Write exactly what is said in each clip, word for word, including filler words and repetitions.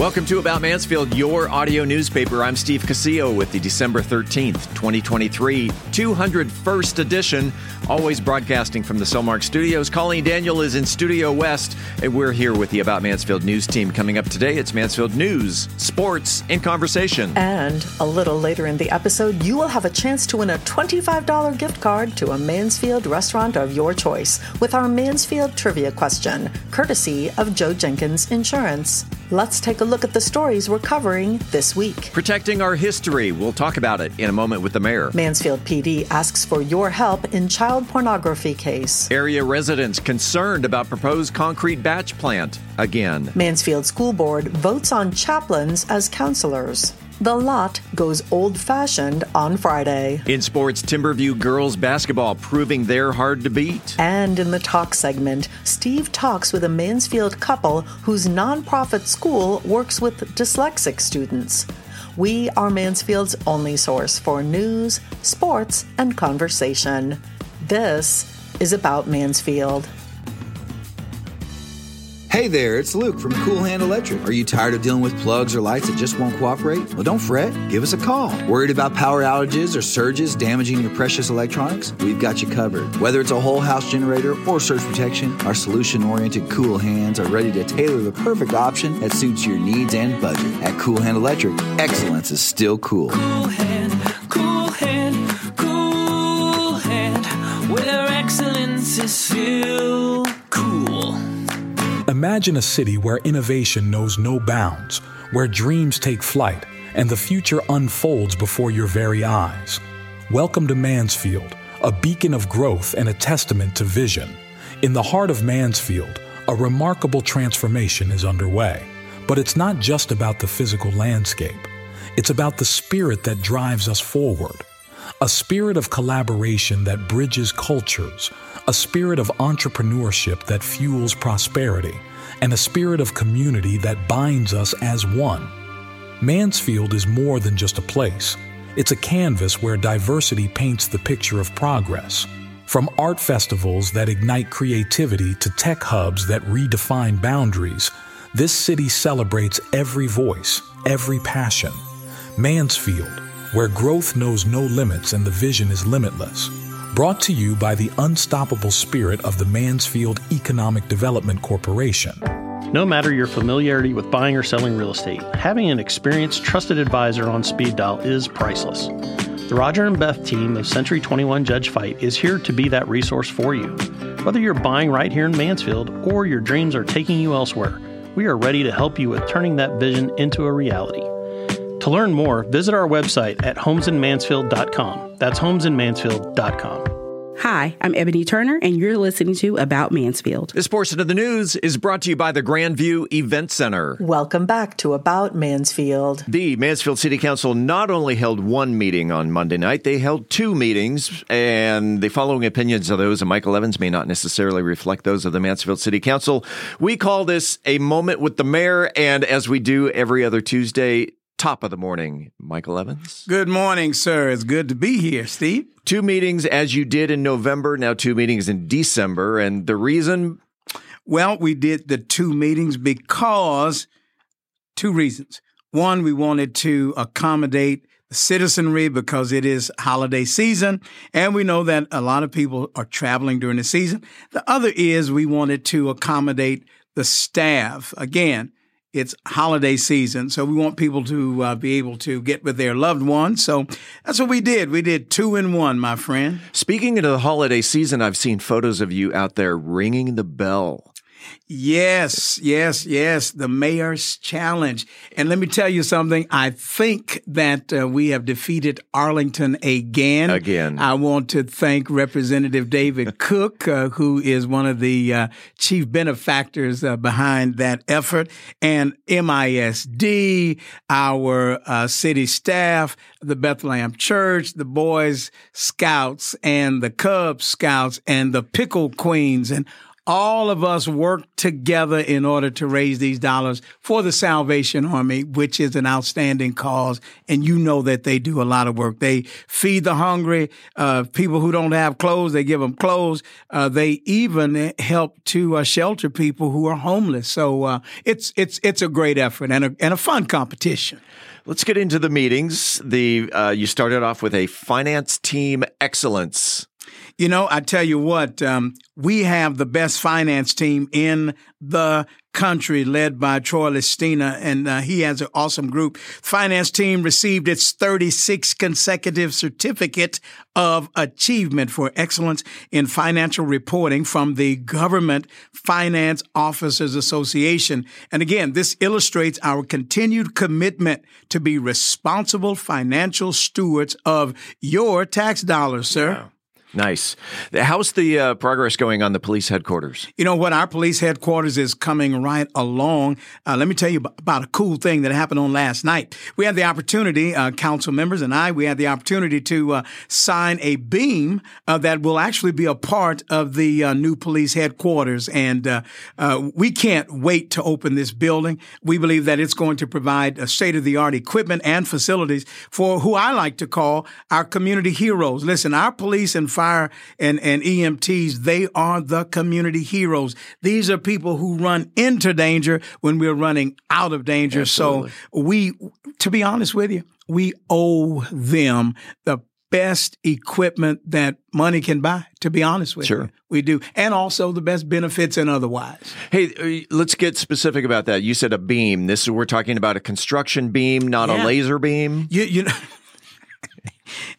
Welcome to About Mansfield, your audio newspaper. I'm Steve Casillo with the December thirteenth, twenty twenty-three, two hundred first edition, always broadcasting from the Cellmark Studios. Colleen Daniel is in Studio West, and we're here with the About Mansfield news team. Coming up today, it's Mansfield news, sports, and conversation. And a little later in the episode, you will have a chance to win a twenty-five dollars gift card to a Mansfield restaurant of your choice with our Mansfield trivia question, courtesy of Joe Jenkins Insurance. Let's take a look at the stories we're covering this week. Protecting our history. We'll talk about it in a moment with the mayor. Mansfield P D asks for your help in child pornography case. Area residents concerned about proposed concrete batch plant again. Mansfield School Board votes on chaplains as counselors. The lot goes old-fashioned on Friday. In sports, Timberview girls basketball proving they're hard to beat. And in the talk segment, Steve talks with a Mansfield couple whose nonprofit school works with dyslexic students. We are Mansfield's only source for news, sports, and conversation. This is About Mansfield. Hey there, it's Luke from Cool Hand Electric. Are you tired of dealing with plugs or lights that just won't cooperate? Well, don't fret. Give us a call. Worried about power outages or surges damaging your precious electronics? We've got you covered. Whether it's a whole house generator or surge protection, our solution-oriented Cool Hands are ready to tailor the perfect option that suits your needs and budget. At Cool Hand Electric, excellence is still cool. Cool Hand, Cool Hand, Cool Hand, where excellence is still cool. Imagine a city where innovation knows no bounds, where dreams take flight, and the future unfolds before your very eyes. Welcome to Mansfield, a beacon of growth and a testament to vision. In the heart of Mansfield, a remarkable transformation is underway. But it's not just about the physical landscape. It's about the spirit that drives us forward. A spirit of collaboration that bridges cultures, a spirit of entrepreneurship that fuels prosperity, and a spirit of community that binds us as one. Mansfield is more than just a place. It's a canvas where diversity paints the picture of progress. From art festivals that ignite creativity to tech hubs that redefine boundaries, this city celebrates every voice, every passion. Mansfield, where growth knows no limits and the vision is limitless. Brought to you by the unstoppable spirit of the Mansfield Economic Development Corporation. No matter your familiarity with buying or selling real estate, having an experienced, trusted advisor on speed dial is priceless. The Roger and Beth team of Century twenty-one Judge Fight is here to be that resource for you. Whether you're buying right here in Mansfield or your dreams are taking you elsewhere, we are ready to help you with turning that vision into a reality. To learn more, visit our website at homes in mansfield dot com. That's homes in mansfield dot com. Hi, I'm Ebony Turner, and you're listening to About Mansfield. This portion of the news is brought to you by the Grandview Event Center. Welcome back to About Mansfield. The Mansfield City Council not only held one meeting on Monday night, they held two meetings, and the following opinions of those of Michael Evans may not necessarily reflect those of the Mansfield City Council. We call this a moment with the mayor, and as we do every other Tuesday, top of the morning, Michael Evans. Good morning, sir. It's good to be here, Steve. Two meetings as you did in November, now two meetings in December. And the reason? Well, we did the two meetings because two reasons. One, we wanted to accommodate the citizenry because it is holiday season, and we know that a lot of people are traveling during the season. The other is we wanted to accommodate the staff. Again, it's holiday season, so we want people to uh, be able to get with their loved ones. So that's what we did. We did two in one, my friend. Speaking of the holiday season, I've seen photos of you out there ringing the bell. Yes, yes, yes. The Mayor's Challenge. And let me tell you something. I think that uh, we have defeated Arlington again. Again. I want to thank Representative David Cook, uh, who is one of the uh, chief benefactors uh, behind that effort, and M I S D, our uh, city staff, the Bethlehem Church, the Boys Scouts, and the Cub Scouts, and the Pickle Queens, and all of us work together in order to raise these dollars for the Salvation Army, which is an outstanding cause. And you know that they do a lot of work. They feed the hungry, uh, people who don't have clothes, they give them clothes. Uh, they even help to uh, shelter people who are homeless. So uh, it's it's it's a great effort and a, and a fun competition. Let's get into the meetings. The uh, you started off with a finance team excellence. You know, I tell you what, um, we have the best finance team in the country, led by Troy Listina, and uh, he has an awesome group. Finance team received its thirty-sixth consecutive certificate of achievement for excellence in financial reporting from the Government Finance Officers Association. And again, this illustrates our continued commitment to be responsible financial stewards of your tax dollars, sir. Wow. Nice. How's the uh, progress going on the police headquarters? You know what? Our police headquarters is coming right along. Uh, let me tell you about a cool thing that happened on last night. We had the opportunity, uh, council members and I, we had the opportunity to uh, sign a beam uh, that will actually be a part of the uh, new police headquarters. And uh, uh, we can't wait to open this building. We believe that it's going to provide a state-of-the-art equipment and facilities for who I like to call our community heroes. Listen, our police and fire and, and E M Ts, they are the community heroes. These are people who run into danger when we're running out of danger. Absolutely. So we, to be honest with you, we owe them the best equipment that money can buy, to be honest with sure. you. We do. And also the best benefits and otherwise. Hey, let's get specific about that. You said a beam. This we're talking about a construction beam, not yeah. a laser beam. You, you know...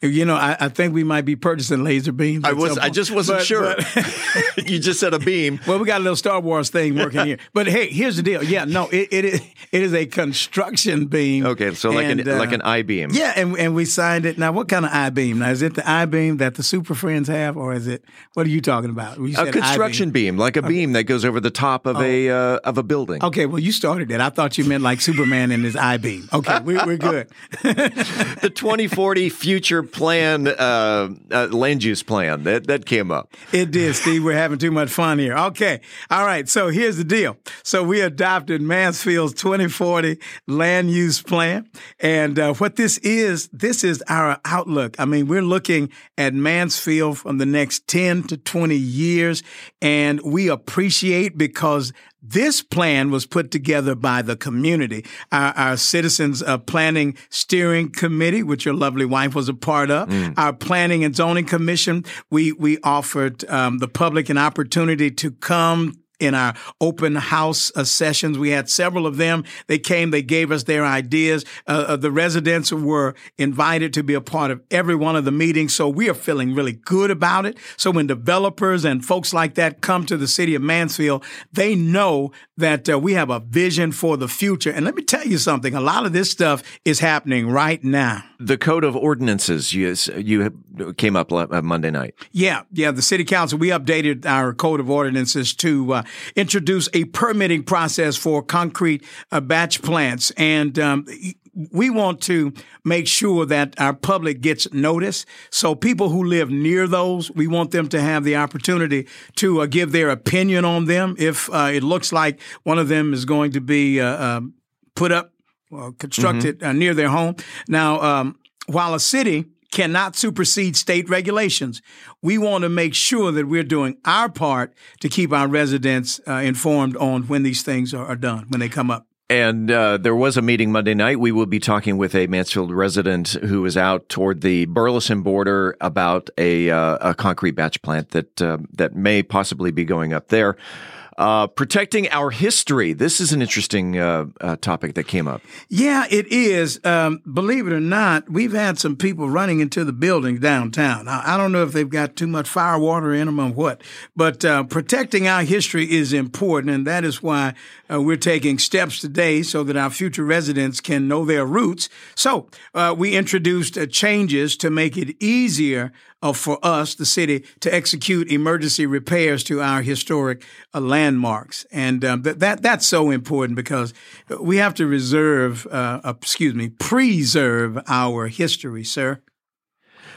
You know, I, I think we might be purchasing laser beams. I was, I just wasn't but, sure. But you just said a beam. Well, we got a little Star Wars thing working here. But hey, here's the deal. Yeah, no, it, it is it is a construction beam. Okay, so like and, an uh, like an I-beam. Yeah, and and we signed it. Now, what kind of I-beam? Now, is it the I-beam that the Super Friends have, or is it? What are you talking about? You said a construction I-beam. beam, like a okay. beam that goes over the top of oh. a uh, of a building. Okay, well, you started it. I thought you meant like Superman and his I-beam. Okay, we, we're good. The twenty forty future. Future plan, uh, uh, land use plan. That that came up. It did, Steve. We're having too much fun here. Okay. All right. So here's the deal. So we adopted Mansfield's twenty forty land use plan. And uh, what this is, this is our outlook. I mean, we're looking at Mansfield from the next ten to twenty years. And we appreciate because this plan was put together by the community. Our, our Citizens uh, Planning Steering Committee, which your lovely wife was a part of, mm. our Planning and Zoning Commission, we we offered um, the public an opportunity to come in our open house uh, sessions. We had several of them. They came, they gave us their ideas. Uh, the residents were invited to be a part of every one of the meetings, so we are feeling really good about it. So when developers and folks like that come to the city of Mansfield, they know that uh, we have a vision for the future. And let me tell you something, a lot of this stuff is happening right now. The Code of Ordinances you, you came up Monday night. Yeah, yeah, the City Council, we updated our Code of Ordinances to uh, introduce a permitting process for concrete uh, batch plants. And um, we want to make sure that our public gets notice. So people who live near those, we want them to have the opportunity to uh, give their opinion on them. If uh, it looks like one of them is going to be uh, uh, put up or constructed mm-hmm. uh, near their home. Now, um, while a city cannot supersede state regulations, we want to make sure that we're doing our part to keep our residents uh, informed on when these things are, are done, when they come up. And uh, there was a meeting Monday night. We will be talking with a Mansfield resident who is out toward the Burleson border about a, uh, a concrete batch plant that uh, that may possibly be going up there. Uh, protecting our history. This is an interesting uh, uh, topic that came up. Yeah, it is. Um, believe it or not, we've had some people running into the building downtown. I, I don't know if they've got too much fire water in them or what, but uh, protecting our history is important, and that is why uh, we're taking steps today so that our future residents can know their roots. So uh, we introduced uh, changes to make it easier Uh, for us, the city, to execute emergency repairs to our historic uh, landmarks. And um, th- that that's so important because we have to reserve, uh, uh, excuse me, preserve our history, sir.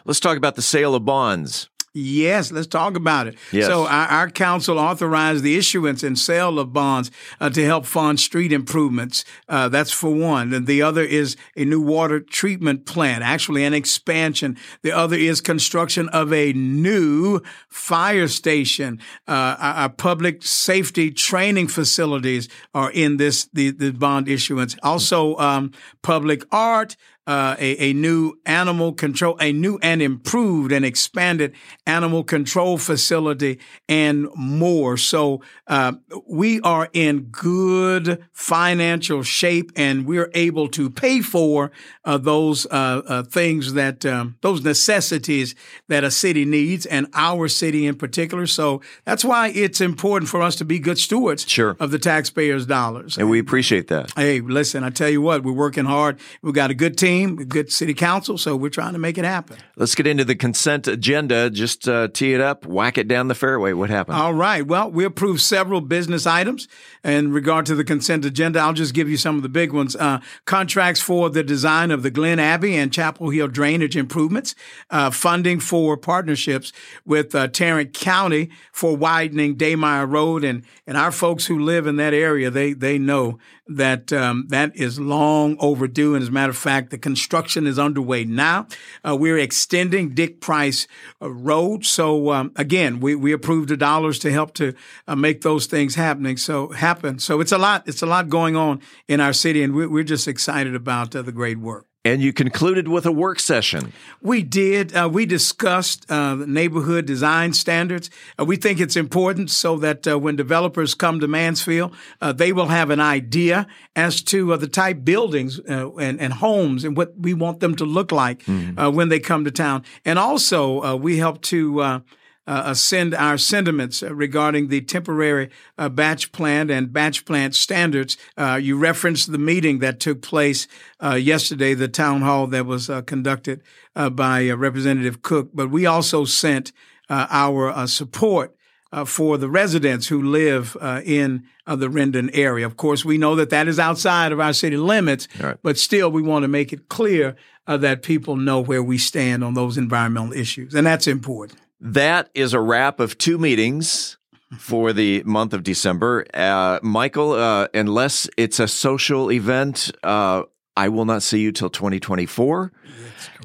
Let's talk about the sale of bonds. Yes, let's talk about it. Yes. So our, our council authorized the issuance and sale of bonds uh, to help fund street improvements. Uh, that's for one. And the other is a new water treatment plant, actually an expansion. The other is construction of a new fire station. Uh, our, our public safety training facilities are in this the, the bond issuance. Also, um, public art. Uh, a, a new animal control, a new and improved and expanded animal control facility, and more. So uh, we are in good financial shape, and we're able to pay for uh, those uh, uh, things that um, those necessities that a city needs, and our city in particular. So that's why it's important for us to be good stewards sure. of the taxpayers' dollars, and we appreciate that. Hey, listen, I tell you what, we're working hard. We've got a good team. A good city council, so we're trying to make it happen. Let's get into the consent agenda. Just uh, tee it up, whack it down the fairway. What happened? All right. Well, we approved several business items in regard to the consent agenda. I'll just give you some of the big ones. Uh, contracts for the design of the Glen Abbey and Chapel Hill drainage improvements, uh, funding for partnerships with uh, Tarrant County for widening Daymire Road. And, and our folks who live in that area, they, they know that um, that is long overdue. And as a matter of fact, the construction is underway now. Uh, we're extending Dick Price uh, Road. So um, again, we, we approved the dollars to help to uh, make those things happening. So happen. So it's a lot. It's a lot going on in our city, and we, we're just excited about uh, the great work. And you concluded with a work session. We did. Uh, we discussed uh, neighborhood design standards. Uh, we think it's important so that uh, when developers come to Mansfield, uh, they will have an idea as to uh, the type buildings uh, and, and homes and what we want them to look like mm. uh, when they come to town. And also, uh, we help to uh, uh, send our sentiments regarding the temporary uh, batch plant and batch plant standards. Uh, you referenced the meeting that took place Uh, yesterday, the town hall that was uh, conducted uh, by uh, Representative Cook. But we also sent uh, our uh, support uh, for the residents who live uh, in uh, the Rendon area. Of course, we know that that is outside of our city limits, right. but still we want to make it clear uh, that people know where we stand on those environmental issues. And that's important. That is a wrap of two meetings for the month of December. Uh, Michael, uh, unless it's a social event, uh, I will not see you till twenty twenty-four.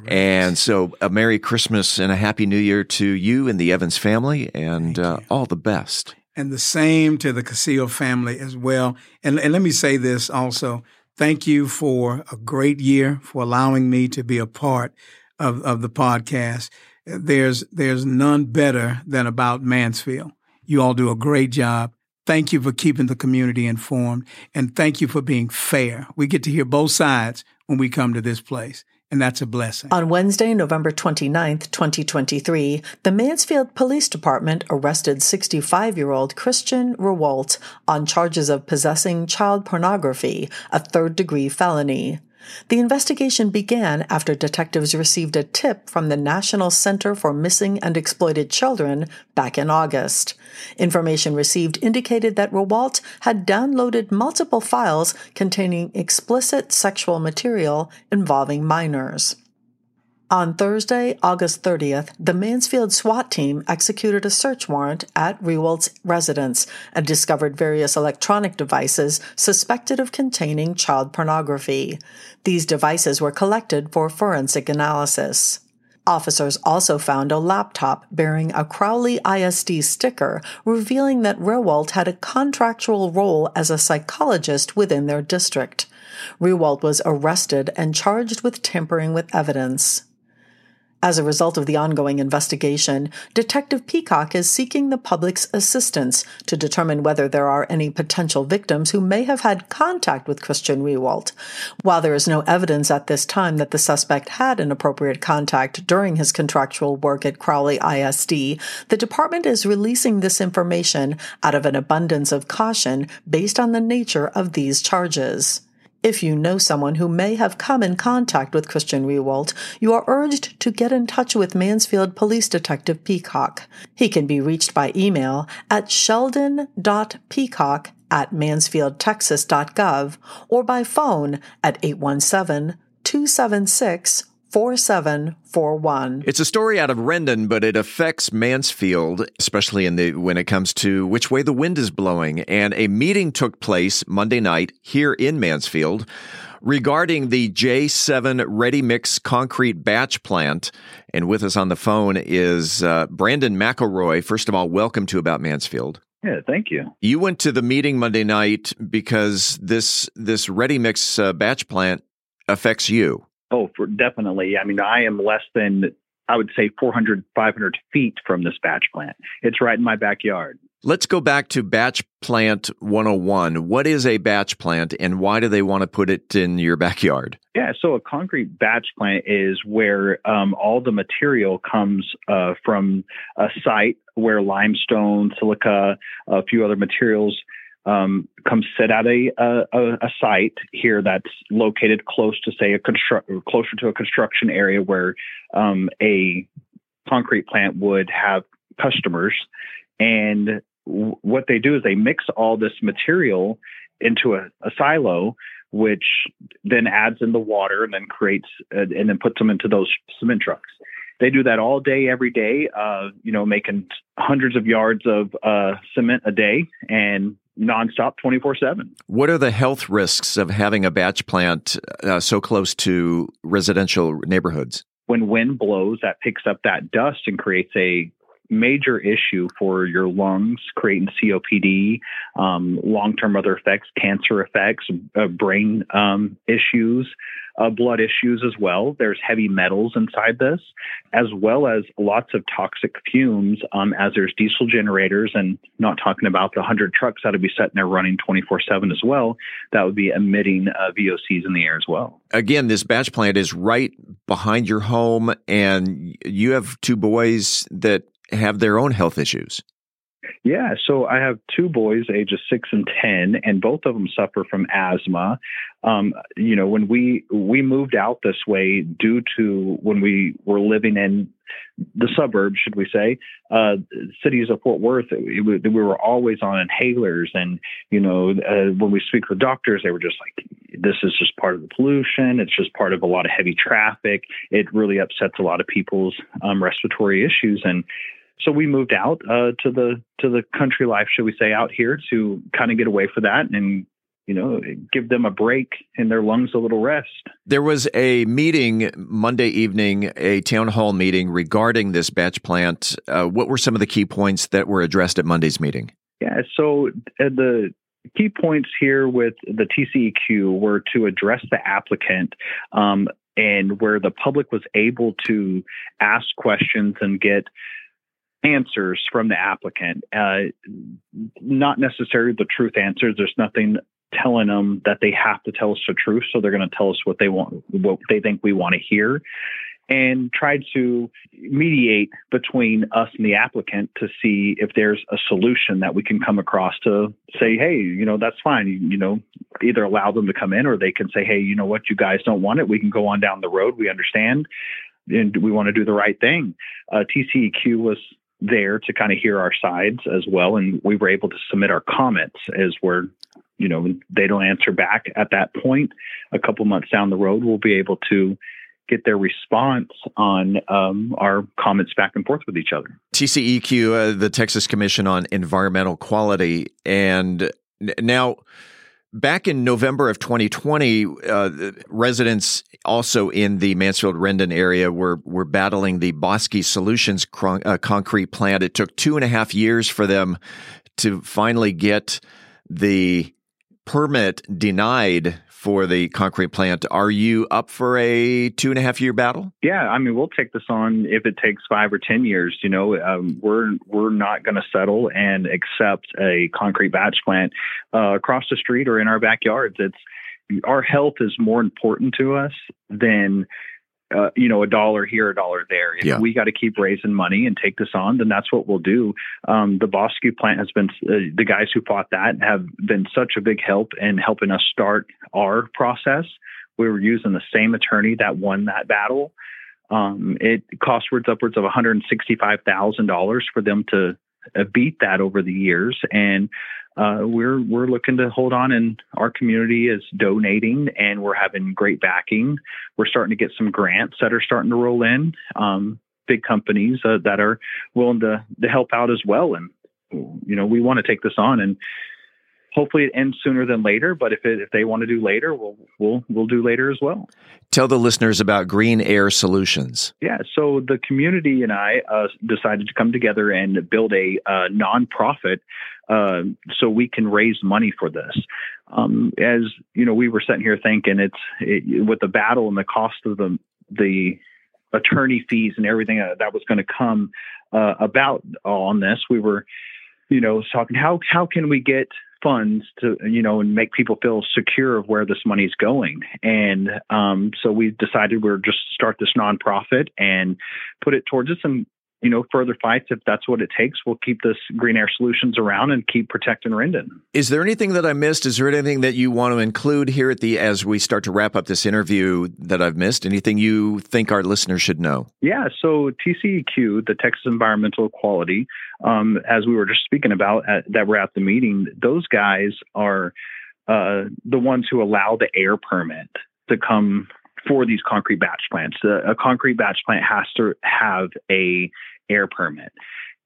And so a Merry Christmas and a Happy New Year to you and the Evans family, and uh, all the best. And the same to the Casillo family as well. And, and let me say this also. Thank you for a great year, for allowing me to be a part of, of the podcast. There's, there's none better than About Mansfield. You all do a great job. Thank you for keeping the community informed, and thank you for being fair. We get to hear both sides when we come to this place, and that's a blessing. On Wednesday, November twenty-ninth, twenty twenty-three, the Mansfield Police Department arrested sixty-five-year-old Christian Riewoldt on charges of possessing child pornography, a third-degree felony. The investigation began after detectives received a tip from the National Center for Missing and Exploited Children back in August. Information received indicated that Riewoldt had downloaded multiple files containing explicit sexual material involving minors. On Thursday, August thirtieth, the Mansfield SWAT team executed a search warrant at Riewoldt residence and discovered various electronic devices suspected of containing child pornography. These devices were collected for forensic analysis. Officers also found a laptop bearing a Crowley I S D sticker, revealing that Riewoldt had a contractual role as a psychologist within their district. Riewoldt was arrested and charged with tampering with evidence. As a result of the ongoing investigation, Detective Peacock is seeking the public's assistance to determine whether there are any potential victims who may have had contact with Christian Riewoldt. While there is no evidence at this time that the suspect had inappropriate contact during his contractual work at Crowley I S D, the department is releasing this information out of an abundance of caution based on the nature of these charges. If you know someone who may have come in contact with Christian Riewoldt, you are urged to get in touch with Mansfield Police Detective Peacock. He can be reached by email at sheldon dot peacock at mansfield texas dot gov or by phone at eight one seven, two seven six, four two two two four seven four one. It's a story out of Rendon, but it affects Mansfield, especially in the when it comes to which way the wind is blowing. And a meeting took place Monday night here in Mansfield regarding the J seven Ready Mix concrete batch plant. And with us on the phone is uh, Brandon McElroy. First of all, welcome to About Mansfield. Yeah, thank you. You went to the meeting Monday night because this this Ready Mix uh, batch plant affects you. Oh, for definitely. I mean, I am less than, I would say, four hundred, five hundred feet from this batch plant. It's right in my backyard. Let's go back to Batch Plant one oh one. What is a batch plant, and why do they want to put it in your backyard? Yeah, so a concrete batch plant is where um, all the material comes uh, from a site where limestone, silica, a few other materials Um, come sit at a, a a site here that's located close to, say, a constru- closer to a construction area where um, a concrete plant would have customers. And w- what they do is they mix all this material into a, a silo, which then adds in the water and then creates uh, and then puts them into those cement trucks. They do that all day, every day, uh, you know, making hundreds of yards of uh, cement a day and nonstop twenty-four seven. What are the health risks of having a batch plant uh, so close to residential neighborhoods? When wind blows, that picks up that dust and creates a major issue for your lungs, creating C O P D, um, long-term other effects, cancer effects, uh, brain um, issues, uh, blood issues as well. There's heavy metals inside this, as well as lots of toxic fumes um, as there's diesel generators, and not talking about the one hundred trucks that would be sitting there running twenty-four seven as well. That would be emitting uh, V O Cs in the air as well. Again, this batch plant is right behind your home, and you have two boys that have their own health issues. Yeah, so I have two boys, ages six and ten, and both of them suffer from asthma. Um, you know, when we we moved out this way due to when we were living in the suburbs, should we say, uh, cities of Fort Worth, it, it, we were always on inhalers. And, you know, uh, when we speak with doctors, they were just like, this is just part of the pollution. It's just part of a lot of heavy traffic. It really upsets a lot of people's um, respiratory issues. And so we moved out uh, to the to the country life, should we say, out here to kind of get away from that and, you know, give them a break and their lungs a little rest. There was a meeting Monday evening, a town hall meeting regarding this batch plant. Uh, what were some of the key points that were addressed at Monday's meeting? Yeah, so uh, the key points here with the T C E Q were to address the applicant um, and where the public was able to ask questions and get answers from the applicant, uh, not necessarily the truth answers. There's nothing telling them that they have to tell us the truth, so they're going to tell us what they want, what they think we want to hear, and try to mediate between us and the applicant to see if there's a solution that we can come across to say, hey, you know, that's fine. You, you know, either allow them to come in, or they can say, hey, you know what, you guys don't want it. We can go on down the road. We understand, and we want to do the right thing. Uh, T C E Q was there to kind of hear our sides as well. And we were able to submit our comments as we're, you know, they don't answer back at that point. A couple months down the road, we'll be able to get their response on um, our comments back and forth with each other. T C E Q, uh, the Texas Commission on Environmental Quality. And now, back in November of twenty twenty, uh, residents also in the Mansfield-Rendon area were were battling the Bosque Solutions cron- uh, concrete plant. It took two and a half years for them to finally get the permit denied for the concrete plant. Are you up for a two and a half year battle? Yeah, I mean, we'll take this on if it takes five or ten years. You know, um, we're we're not going to settle and accept a concrete batch plant uh, across the street or in our backyards. It's our health is more important to us than uh, you know, a dollar here, a dollar there. If yeah. we got to keep raising money and take this on, then that's what we'll do. Um, the Bosque plant has been, uh, the guys who fought that have been such a big help in helping us start our process. We were using the same attorney that won that battle. Um, it cost upwards of one hundred sixty-five thousand dollars for them to beat that over the years. And uh, we're we're looking to hold on, and our community is donating, and we're having great backing. We're starting to get some grants that are starting to roll in, um, big companies uh, that are willing to, to help out as well. And, you know, we want to take this on, and hopefully it ends sooner than later, but if it, if they want to do later, we'll we'll we'll do later as well. Tell the listeners about Green Air Solutions. Yeah, so the community and I uh, decided to come together and build a uh, nonprofit uh, so we can raise money for this. Um, as you know, we were sitting here thinking it's it, with the battle and the cost of the the attorney fees and everything that was going to come uh, about on this. We were, you know, talking how how can we get funds to, you know, and make people feel secure of where this money's going. And um, so we decided we're just start this nonprofit and put it towards us, and, you know, further fights, if that's what it takes, we'll keep this Green Air Solutions around and keep protecting Rendon. Is there anything that I missed? Is there anything that you want to include here at the, as we start to wrap up this interview, that I've missed? Anything you think our listeners should know? Yeah. So T C E Q, the Texas Environmental Quality, um, as we were just speaking about at, that we're at the meeting, those guys are uh, the ones who allow the air permit to come for these concrete batch plants. A concrete batch plant has to have a air permit.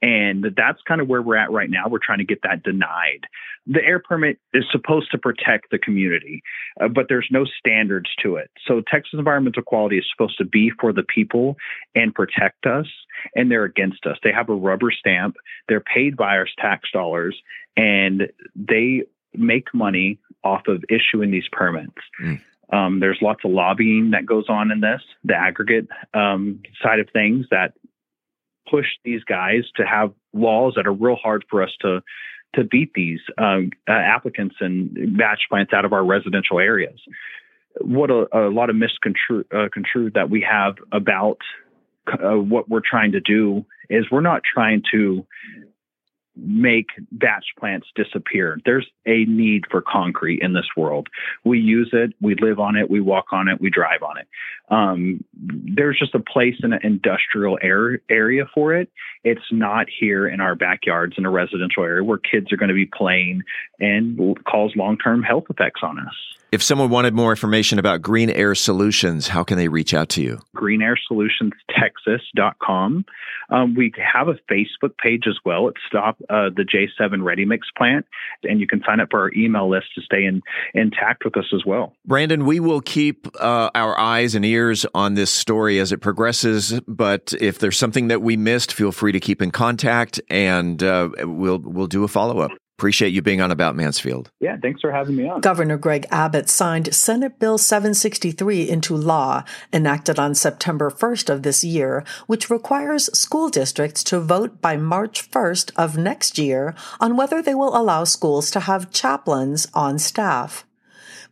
And that's kind of where we're at right now. We're trying to get that denied. The air permit is supposed to protect the community, uh, but there's no standards to it. So Texas Environmental Quality is supposed to be for the people and protect us, and they're against us. They have a rubber stamp. They're paid by our tax dollars, and they make money off of issuing these permits. Mm. Um, there's lots of lobbying that goes on in this, the aggregate um, side of things that push these guys to have laws that are real hard for us to to beat these um, uh, applicants and batch plants out of our residential areas. What a, a lot of misconstrued uh, construed that we have about uh, what we're trying to do is we're not trying to make batch plants disappear. There's a need for concrete in this world. We use it, we live on it, we walk on it, we drive on it. Um, there's just a place in an industrial air, area for it. It's not here in our backyards in a residential area where kids are going to be playing and cause long-term health effects on us. If someone wanted more information about Green Air Solutions, how can they reach out to you? green air solutions texas dot com. Um, we have a Facebook page as well. It's Stop uh, the J seven Ready Mix Plant, and you can sign up for our email list to stay in, intact with us as well. Brandon, we will keep uh, our eyes and ears on this story as it progresses, but if there's something that we missed, feel free to keep in contact, and uh, we'll we'll do a follow-up. Appreciate you being on About Mansfield. Yeah, thanks for having me on. Governor Greg Abbott signed Senate Bill seven sixty-three into law, enacted on September first of this year, which requires school districts to vote by March first of next year on whether they will allow schools to have chaplains on staff.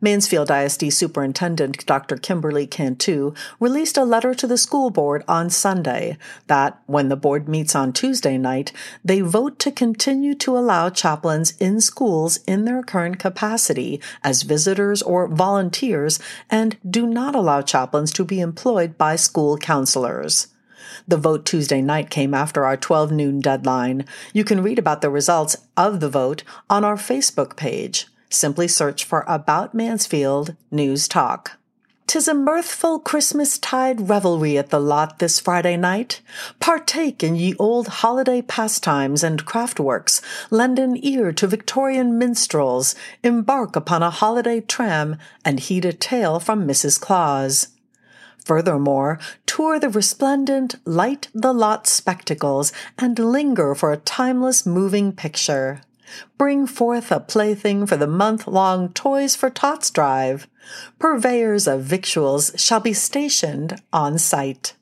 Mansfield I S D Superintendent Doctor Kimberly Cantu released a letter to the school board on Sunday that, when the board meets on Tuesday night, they vote to continue to allow chaplains in schools in their current capacity as visitors or volunteers, and do not allow chaplains to be employed by school counselors. The vote Tuesday night came after our twelve noon deadline. You can read about the results of the vote on our Facebook page. Simply search for About Mansfield News Talk. "'Tis a mirthful Christmas-tide revelry at the lot this Friday night. Partake in ye old holiday pastimes and craftworks. Lend an ear to Victorian minstrels. Embark upon a holiday tram and heed a tale from Missus Claus. Furthermore, tour the resplendent light-the-lot spectacles and linger for a timeless moving picture.' Bring forth a plaything for the month-long Toys for Tots drive. Purveyors of victuals shall be stationed on site.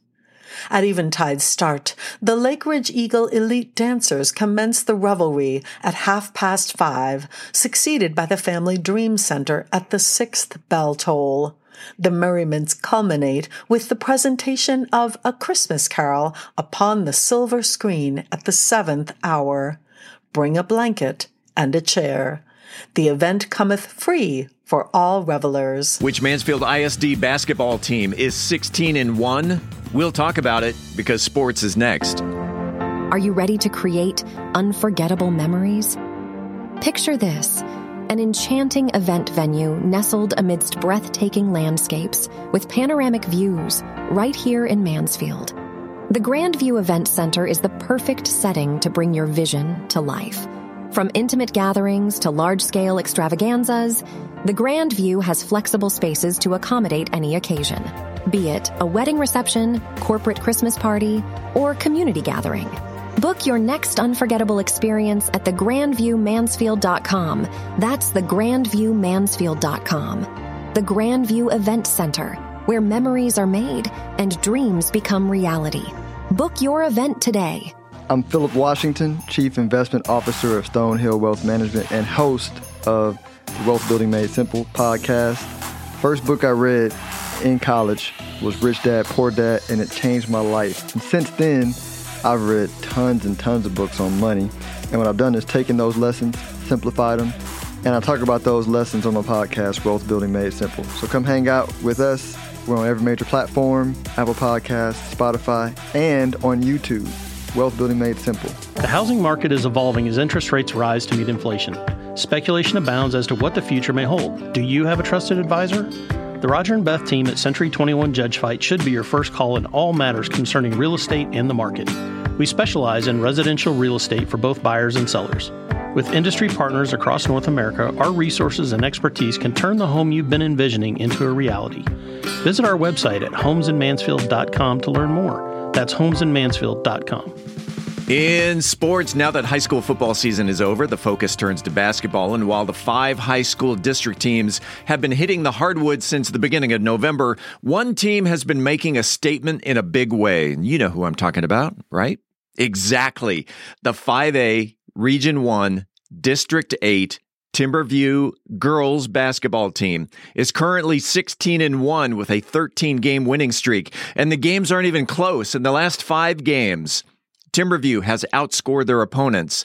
At eventide start, the Lake Ridge Eagle elite dancers commence the revelry at half past five, succeeded by the Family Dream Center at the sixth bell toll. The merriments culminate with the presentation of A Christmas Carol upon the silver screen at the seventh hour. Bring a blanket and a chair. The event cometh free for all revelers. Which Mansfield I S D basketball team is sixteen and one? We'll talk about it because sports is next. Are you ready to create unforgettable memories? Picture this, an enchanting event venue nestled amidst breathtaking landscapes with panoramic views right here in Mansfield. The Grandview Event Center is the perfect setting to bring your vision to life. From intimate gatherings to large-scale extravaganzas, the Grandview has flexible spaces to accommodate any occasion, be it a wedding reception, corporate Christmas party, or community gathering. Book your next unforgettable experience at the grandview mansfield dot com. That's the grandview mansfield dot com. The Grandview Event Center, where memories are made and dreams become reality. Book your event today. I'm Philip Washington, Chief Investment Officer of Stonehill Wealth Management and host of the Wealth Building Made Simple podcast. First book I read in college was Rich Dad, Poor Dad, and it changed my life. And since then, I've read tons and tons of books on money, and what I've done is taken those lessons, simplified them, and I talk about those lessons on my podcast, Wealth Building Made Simple. So come hang out with us. We're on every major platform, Apple Podcasts, Spotify, and on YouTube, Wealth Building Made Simple. The housing market is evolving as interest rates rise to meet inflation. Speculation abounds as to what the future may hold. Do you have a trusted advisor? The Roger and Beth team at Century twenty-one Judge Fight should be your first call in all matters concerning real estate and the market. We specialize in residential real estate for both buyers and sellers. With industry partners across North America, our resources and expertise can turn the home you've been envisioning into a reality. Visit our website at homes in mansfield dot com to learn more. That's homes in mansfield dot com. In sports, now that high school football season is over, the focus turns to basketball. And while the five high school district teams have been hitting the hardwood since the beginning of November, one team has been making a statement in a big way. And you know who I'm talking about, right? Exactly. The five A Region one, District eight, Timberview girls basketball team is currently sixteen and one with a thirteen game winning streak. And the games aren't even close. In the last five games, Timberview has outscored their opponents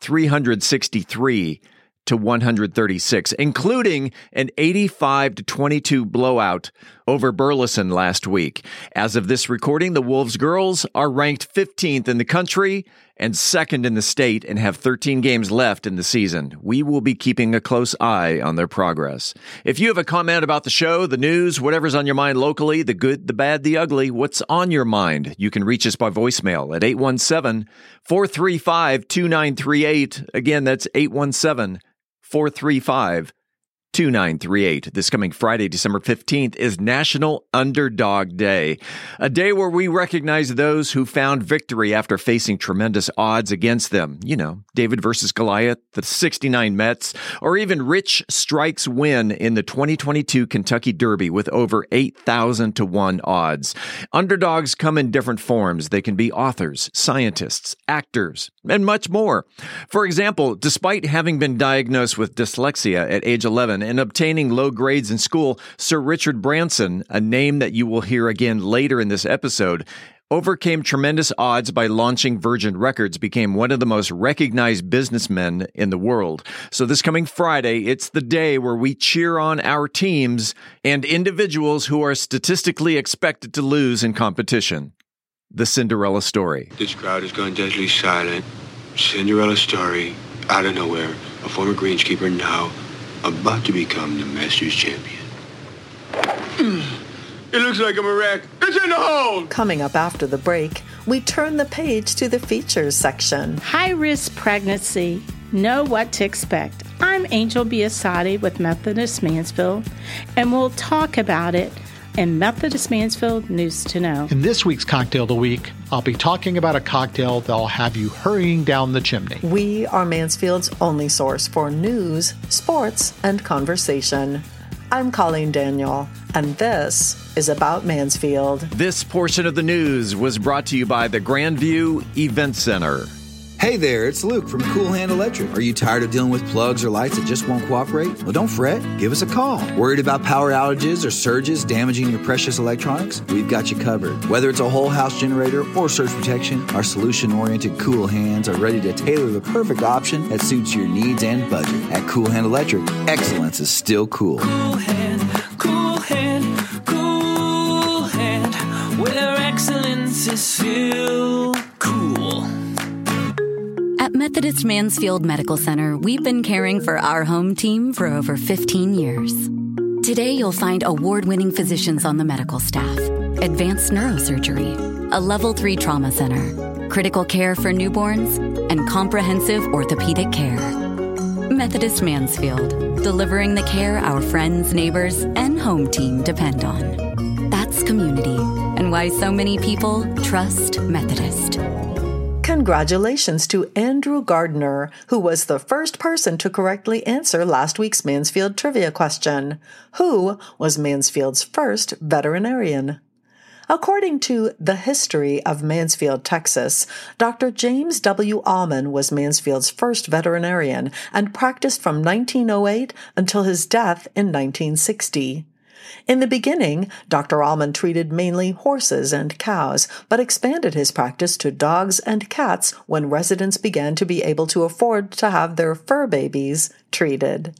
three hundred sixty-three to one hundred thirty-six, including an eighty-five to twenty-two blowout over Burleson last week. As of this recording, the Wolves girls are ranked fifteenth in the country and second in the state and have thirteen games left in the season. We will be keeping a close eye on their progress. If you have a comment about the show, the news, whatever's on your mind locally, the good, the bad, the ugly, what's on your mind, you can reach us by voicemail at eight one seven, four three five, two nine three eight. Again, that's eight one seven, four three five, two nine three eight. This coming Friday, December fifteenth, is National Underdog Day, a day where we recognize those who found victory after facing tremendous odds against them. You know, David versus Goliath, the sixty-nine Mets, or even Rich Strike's win in the twenty twenty-two Kentucky Derby with over eight thousand to one odds. Underdogs come in different forms. They can be authors, scientists, actors, and much more. For example, despite having been diagnosed with dyslexia at age eleven, and obtaining low grades in school, Sir Richard Branson, a name that you will hear again later in this episode, overcame tremendous odds by launching Virgin Records, became one of the most recognized businessmen in the world. So this coming Friday, it's the day where we cheer on our teams and individuals who are statistically expected to lose in competition. The Cinderella Story. This crowd has gone deadly silent. Cinderella Story, out of nowhere, a former greenskeeper now about to become the Masters champion. It looks like I'm a wreck. It's in the hole! Coming up after the break, we turn the page to the features section. High-risk pregnancy. Know what to expect. I'm Angel Biasatti with Methodist Mansfield, and we'll talk about it in Methodist Mansfield News to Know. In this week's Cocktail of the Week, I'll be talking about a cocktail that'll have you hurrying down the chimney. We are Mansfield's only source for news, sports, and conversation. I'm Colleen Daniel, and this is About Mansfield. This portion of the news was brought to you by the Grandview Event Center. Hey there, it's Luke from Cool Hand Electric. Are you tired of dealing with plugs or lights that just won't cooperate? Well, don't fret. Give us a call. Worried about power outages or surges damaging your precious electronics? We've got you covered. Whether it's a whole house generator or surge protection, our solution-oriented Cool Hands are ready to tailor the perfect option that suits your needs and budget. At Cool Hand Electric, excellence is still cool. Cool Hand, Cool Hand, Cool Hand, where excellence is still cool. Methodist Mansfield Medical Center, we've been caring for our home team for over fifteen years. Today, you'll find award-winning physicians on the medical staff, advanced neurosurgery, a level three trauma center, critical care for newborns, and comprehensive orthopedic care. Methodist Mansfield, delivering the care our friends, neighbors, and home team depend on. That's community, and why so many people trust Methodist. Congratulations to Andrew Gardner, who was the first person to correctly answer last week's Mansfield trivia question. Who was Mansfield's first veterinarian? According to The History of Mansfield, Texas, Doctor James W. Allman was Mansfield's first veterinarian and practiced from nineteen oh eight until his death in nineteen sixty. In the beginning, Doctor Allman treated mainly horses and cows, but expanded his practice to dogs and cats when residents began to be able to afford to have their fur babies treated.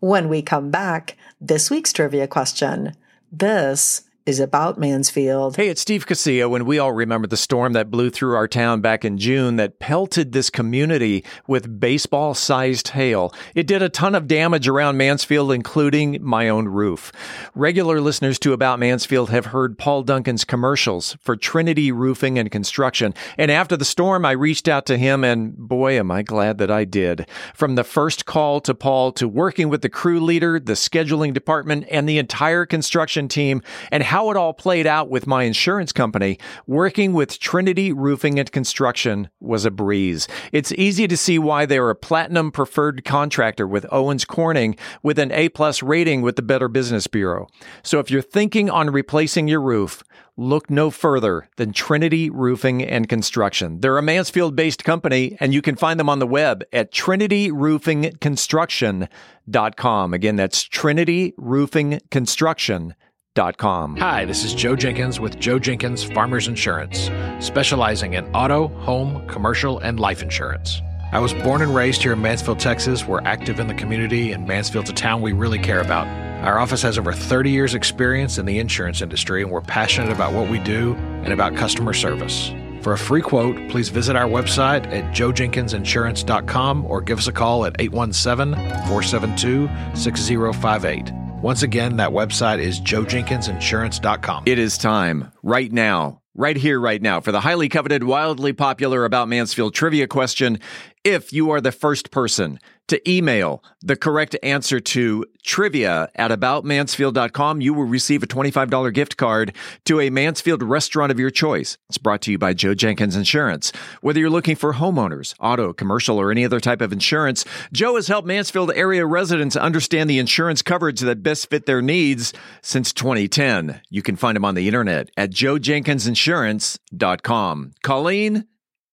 When we come back, this week's trivia question. This is about Mansfield. Hey, it's Steve Casillo, and we all remember the storm that blew through our town back in June that pelted this community with baseball-sized hail. It did a ton of damage around Mansfield, including my own roof. Regular listeners to About Mansfield have heard Paul Duncan's commercials for Trinity Roofing and Construction, and after the storm, I reached out to him, and boy, am I glad that I did. From the first call to Paul to working with the crew leader, the scheduling department, and the entire construction team, and how it all played out with my insurance company, working with Trinity Roofing and Construction was a breeze. It's easy to see why they're a platinum preferred contractor with Owens Corning with an A-plus rating with the Better Business Bureau. So if you're thinking on replacing your roof, look no further than Trinity Roofing and Construction. They're a Mansfield-based company, and you can find them on the web at trinity roofing construction dot com. Again, that's trinity roofing construction dot com. Hi, this is Joe Jenkins with Joe Jenkins Farmers Insurance, specializing in auto, home, commercial, and life insurance. I was born and raised here in Mansfield, Texas. We're active in the community, and Mansfield's a town we really care about. Our office has over thirty years' experience in the insurance industry, and we're passionate about what we do and about customer service. For a free quote, please visit our website at joe jenkins insurance dot com or give us a call at eight one seven, four seven two, six zero five eight. Once again, that website is joe jenkins insurance dot com. It is time, right now, right here, right now, for the highly coveted, wildly popular About Mansfield trivia question. If you are the first person to email the correct answer to trivia at about mansfield dot com, you will receive a twenty-five dollars gift card to a Mansfield restaurant of your choice. It's brought to you by Joe Jenkins Insurance. Whether you're looking for homeowners, auto, commercial, or any other type of insurance, Joe has helped Mansfield area residents understand the insurance coverage that best fit their needs since twenty ten. You can find him on the internet at joe jenkins insurance dot com. Colleen,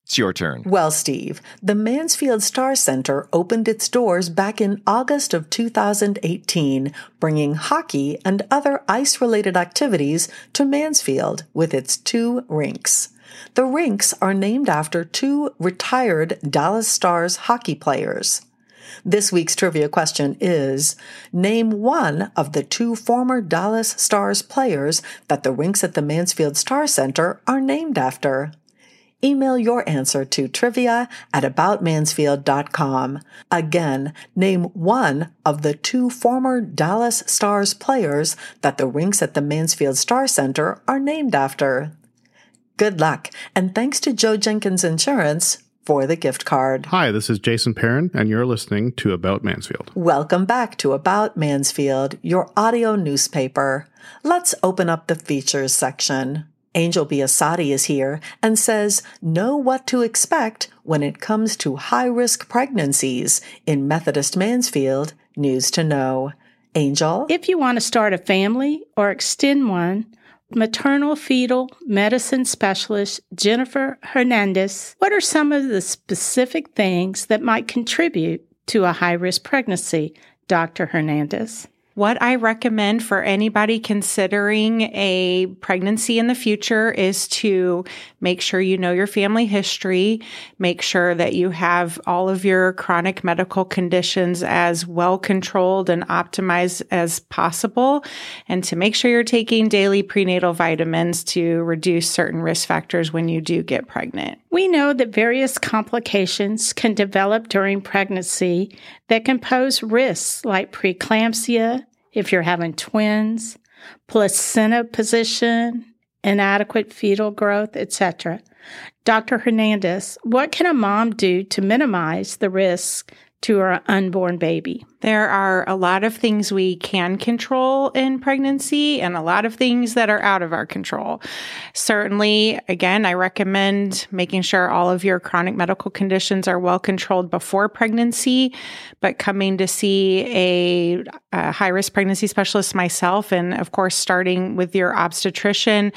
it's your turn. Well, Steve, the Mansfield Star Center opened its doors back in August of two thousand eighteen, bringing hockey and other ice-related activities to Mansfield with its two rinks. The rinks are named after two retired Dallas Stars hockey players. This week's trivia question is, name one of the two former Dallas Stars players that the rinks at the Mansfield Star Center are named after. Email your answer to trivia at about mansfield dot com. Again, name one of the two former Dallas Stars players that the rinks at the Mansfield Star Center are named after. Good luck, and thanks to Joe Jenkins Insurance for the gift card. Hi, this is Jason Perrin, and you're listening to About Mansfield. Welcome back to About Mansfield, your audio newspaper. Let's open up the features section. Angel Biasatti is here and says, know what to expect when it comes to high-risk pregnancies in Methodist Mansfield News to Know. Angel? If you want to start a family or extend one, maternal fetal medicine specialist Jennifer Hernandez, what are some of the specific things that might contribute to a high-risk pregnancy, Doctor Hernandez? What I recommend for anybody considering a pregnancy in the future is to make sure you know your family history, make sure that you have all of your chronic medical conditions as well controlled and optimized as possible, and to make sure you're taking daily prenatal vitamins to reduce certain risk factors when you do get pregnant. We know that various complications can develop during pregnancy that can pose risks like preeclampsia, if you're having twins, placenta position, inadequate fetal growth, et cetera. Doctor Hernandez, what can a mom do to minimize the risk to her unborn baby? There are a lot of things we can control in pregnancy and a lot of things that are out of our control. Certainly, again, I recommend making sure all of your chronic medical conditions are well controlled before pregnancy, but coming to see a, a high-risk pregnancy specialist myself, and of course, starting with your obstetrician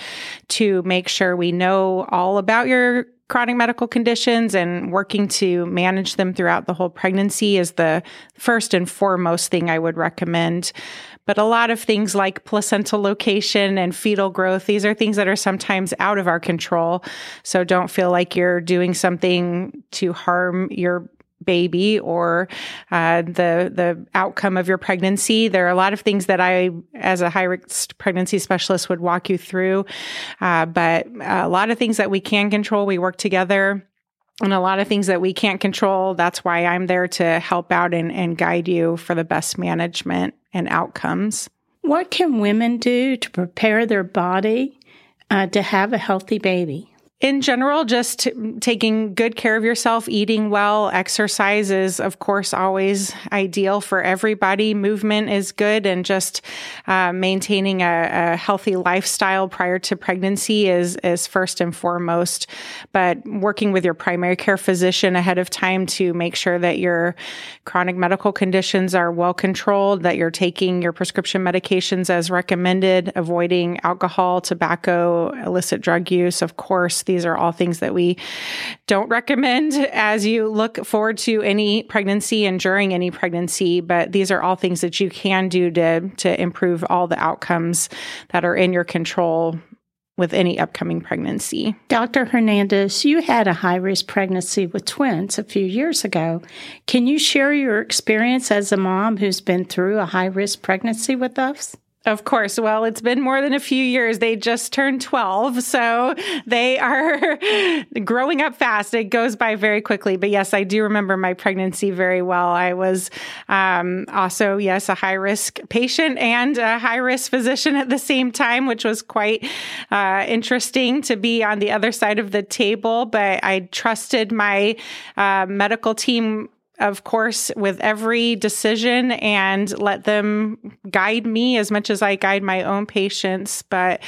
to make sure we know all about your chronic medical conditions and working to manage them throughout the whole pregnancy is the first and foremost thing I would recommend. But a lot of things like placental location and fetal growth, these are things that are sometimes out of our control. So don't feel like you're doing something to harm your baby or uh, the the outcome of your pregnancy. There are a lot of things that I, as a high-risk pregnancy specialist, would walk you through, uh, but a lot of things that we can control, we work together. And a lot of things that we can't control, that's why I'm there to help out and, and guide you for the best management and outcomes. What can women do to prepare their body uh, to have a healthy baby? In general, just taking good care of yourself, eating well, exercise is, of course, always ideal for everybody. Movement is good, and just uh, maintaining a, a healthy lifestyle prior to pregnancy is, is first and foremost. But working with your primary care physician ahead of time to make sure that your chronic medical conditions are well controlled, that you're taking your prescription medications as recommended, avoiding alcohol, tobacco, illicit drug use, of course. These are all things that we don't recommend as you look forward to any pregnancy and during any pregnancy, but these are all things that you can do to, to improve all the outcomes that are in your control with any upcoming pregnancy. Doctor Hernandez, you had a high-risk pregnancy with twins a few years ago. Can you share your experience as a mom who's been through a high-risk pregnancy with us? Of course. Well, it's been more than a few years. They just turned twelve, so they are growing up fast. It goes by very quickly. But yes, I do remember my pregnancy very well. I was um, also, yes, a high-risk patient and a high-risk physician at the same time, which was quite uh, interesting to be on the other side of the table. But I trusted my uh, medical team, of course, with every decision and let them guide me as much as I guide my own patients. But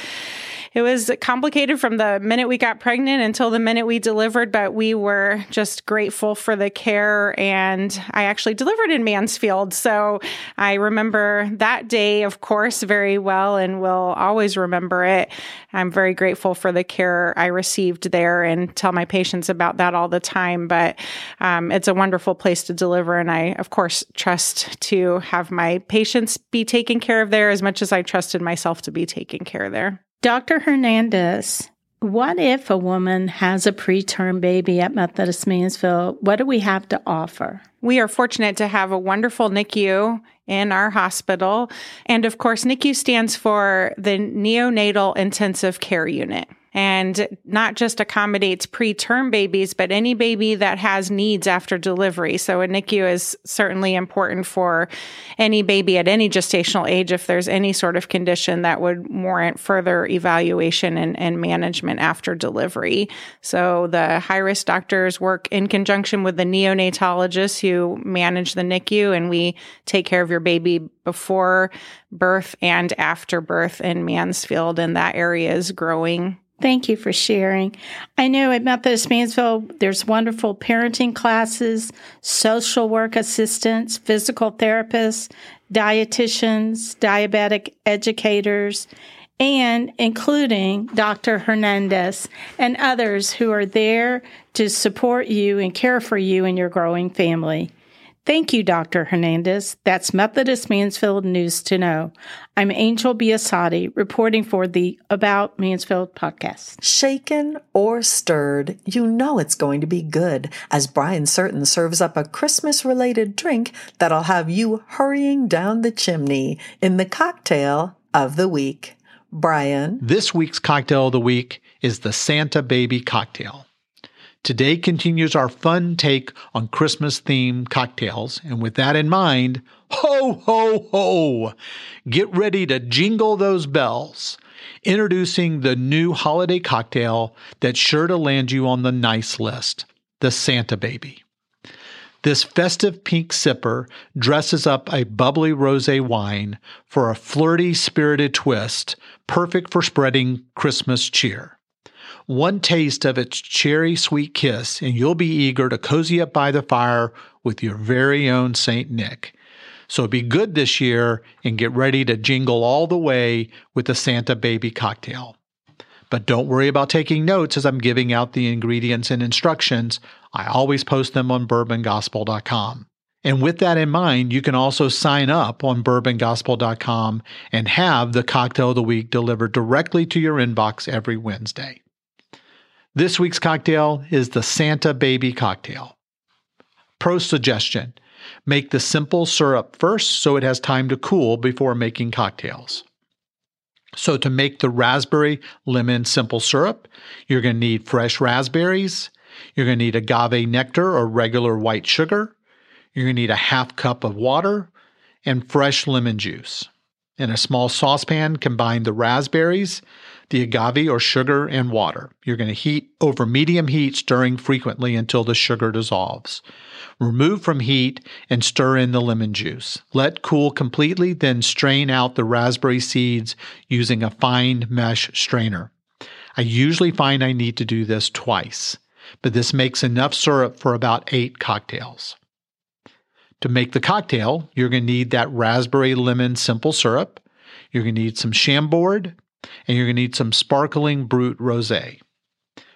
it was complicated from the minute we got pregnant until the minute we delivered, but we were just grateful for the care. And I actually delivered in Mansfield. So I remember that day, of course, very well, and will always remember it. I'm very grateful for the care I received there and tell my patients about that all the time. But um, it's a wonderful place to deliver. And I, of course, trust to have my patients be taken care of there as much as I trusted myself to be taken care of there. Doctor Hernandez, what if a woman has a preterm baby at Methodist Mansfield? What do we have to offer? We are fortunate to have a wonderful N I C U in our hospital. And of course, N I C U stands for the Neonatal Intensive Care Unit, and not just accommodates preterm babies, but any baby that has needs after delivery. So a N I C U is certainly important for any baby at any gestational age if there's any sort of condition that would warrant further evaluation and, and management after delivery. So the high-risk doctors work in conjunction with the neonatologists who manage the N I C U, and we take care of your baby before birth and after birth in Mansfield, and that area is growing. Thank you for sharing. I know at Methodist Mansfield, there's wonderful parenting classes, social work assistants, physical therapists, dietitians, diabetic educators, and including Doctor Hernandez and others who are there to support you and care for you and your growing family. Thank you, Doctor Hernandez. That's Methodist Mansfield News to Know. I'm Angel Biasatti, reporting for the About Mansfield podcast. Shaken or stirred, you know it's going to be good as Brian Certain serves up a Christmas-related drink that'll have you hurrying down the chimney in the Cocktail of the Week. Brian. This week's Cocktail of the Week is the Santa Baby Cocktail. Today continues our fun take on Christmas-themed cocktails, and with that in mind, ho, ho, ho! Get ready to jingle those bells. Introducing the new holiday cocktail that's sure to land you on the nice list, the Santa Baby. This festive pink sipper dresses up a bubbly rosé wine for a flirty, spirited twist, perfect for spreading Christmas cheer. One taste of its cherry sweet kiss, and you'll be eager to cozy up by the fire with your very own Saint Nick. So be good this year and get ready to jingle all the way with the Santa Baby cocktail. But don't worry about taking notes as I'm giving out the ingredients and instructions. I always post them on bourbon gospel dot com. And with that in mind, you can also sign up on bourbon gospel dot com and have the Cocktail of the Week delivered directly to your inbox every Wednesday. This week's cocktail is the Santa Baby Cocktail. Pro suggestion: make the simple syrup first so it has time to cool before making cocktails. So to make the raspberry lemon simple syrup, you're going to need fresh raspberries, you're going to need agave nectar or regular white sugar, you're going to need a half cup of water, and fresh lemon juice. In a small saucepan, combine the raspberries, the agave or sugar, and water. You're going to heat over medium heat, stirring frequently until the sugar dissolves. Remove from heat and stir in the lemon juice. Let cool completely, then strain out the raspberry seeds using a fine mesh strainer. I usually find I need to do this twice, but this makes enough syrup for about eight cocktails. To make the cocktail, you're going to need that raspberry lemon simple syrup, you're going to need some Chambord, and you're going to need some sparkling Brut Rosé.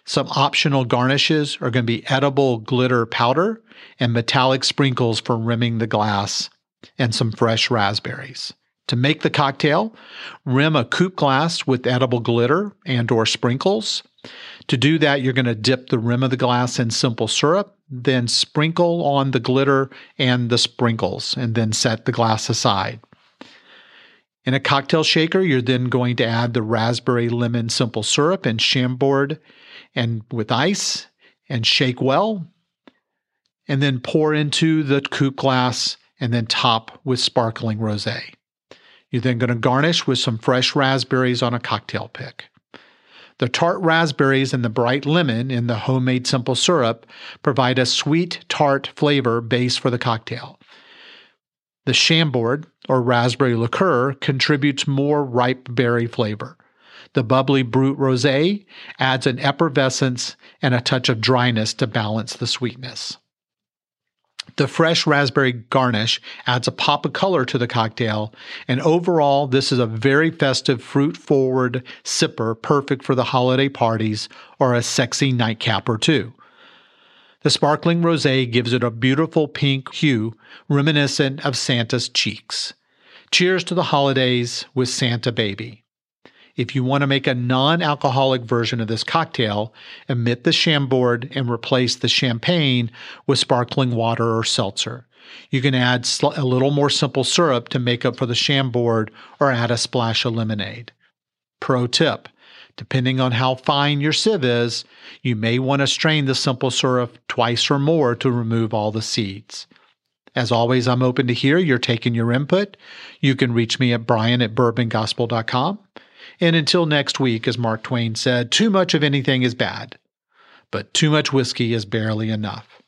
Some optional garnishes are going to be edible glitter powder and metallic sprinkles for rimming the glass, and some fresh raspberries. To make the cocktail, rim a coupe glass with edible glitter and or sprinkles. To do that, you're going to dip the rim of the glass in simple syrup, then sprinkle on the glitter and the sprinkles, and then set the glass aside. In a cocktail shaker, you're then going to add the raspberry lemon simple syrup and Chambord and with ice, and shake well, and then pour into the coupe glass, and then top with sparkling rosé. You're then going to garnish with some fresh raspberries on a cocktail pick. The tart raspberries and the bright lemon in the homemade simple syrup provide a sweet tart flavor base for the cocktail. The Chambord, or raspberry liqueur, contributes more ripe berry flavor. The bubbly Brut Rosé adds an effervescence and a touch of dryness to balance the sweetness. The fresh raspberry garnish adds a pop of color to the cocktail, and overall, this is a very festive, fruit-forward sipper perfect for the holiday parties or a sexy nightcap or two. The sparkling rosé gives it a beautiful pink hue reminiscent of Santa's cheeks. Cheers to the holidays with Santa Baby. If you want to make a non-alcoholic version of this cocktail, omit the Chambord and replace the champagne with sparkling water or seltzer. You can add a little more simple syrup to make up for the Chambord or add a splash of lemonade. Pro tip: depending on how fine your sieve is, you may want to strain the simple syrup twice or more to remove all the seeds. As always, I'm open to hear you're taking your input. You can reach me at brian at bourbon gospel dot com. And until next week, as Mark Twain said, too much of anything is bad, but too much whiskey is barely enough.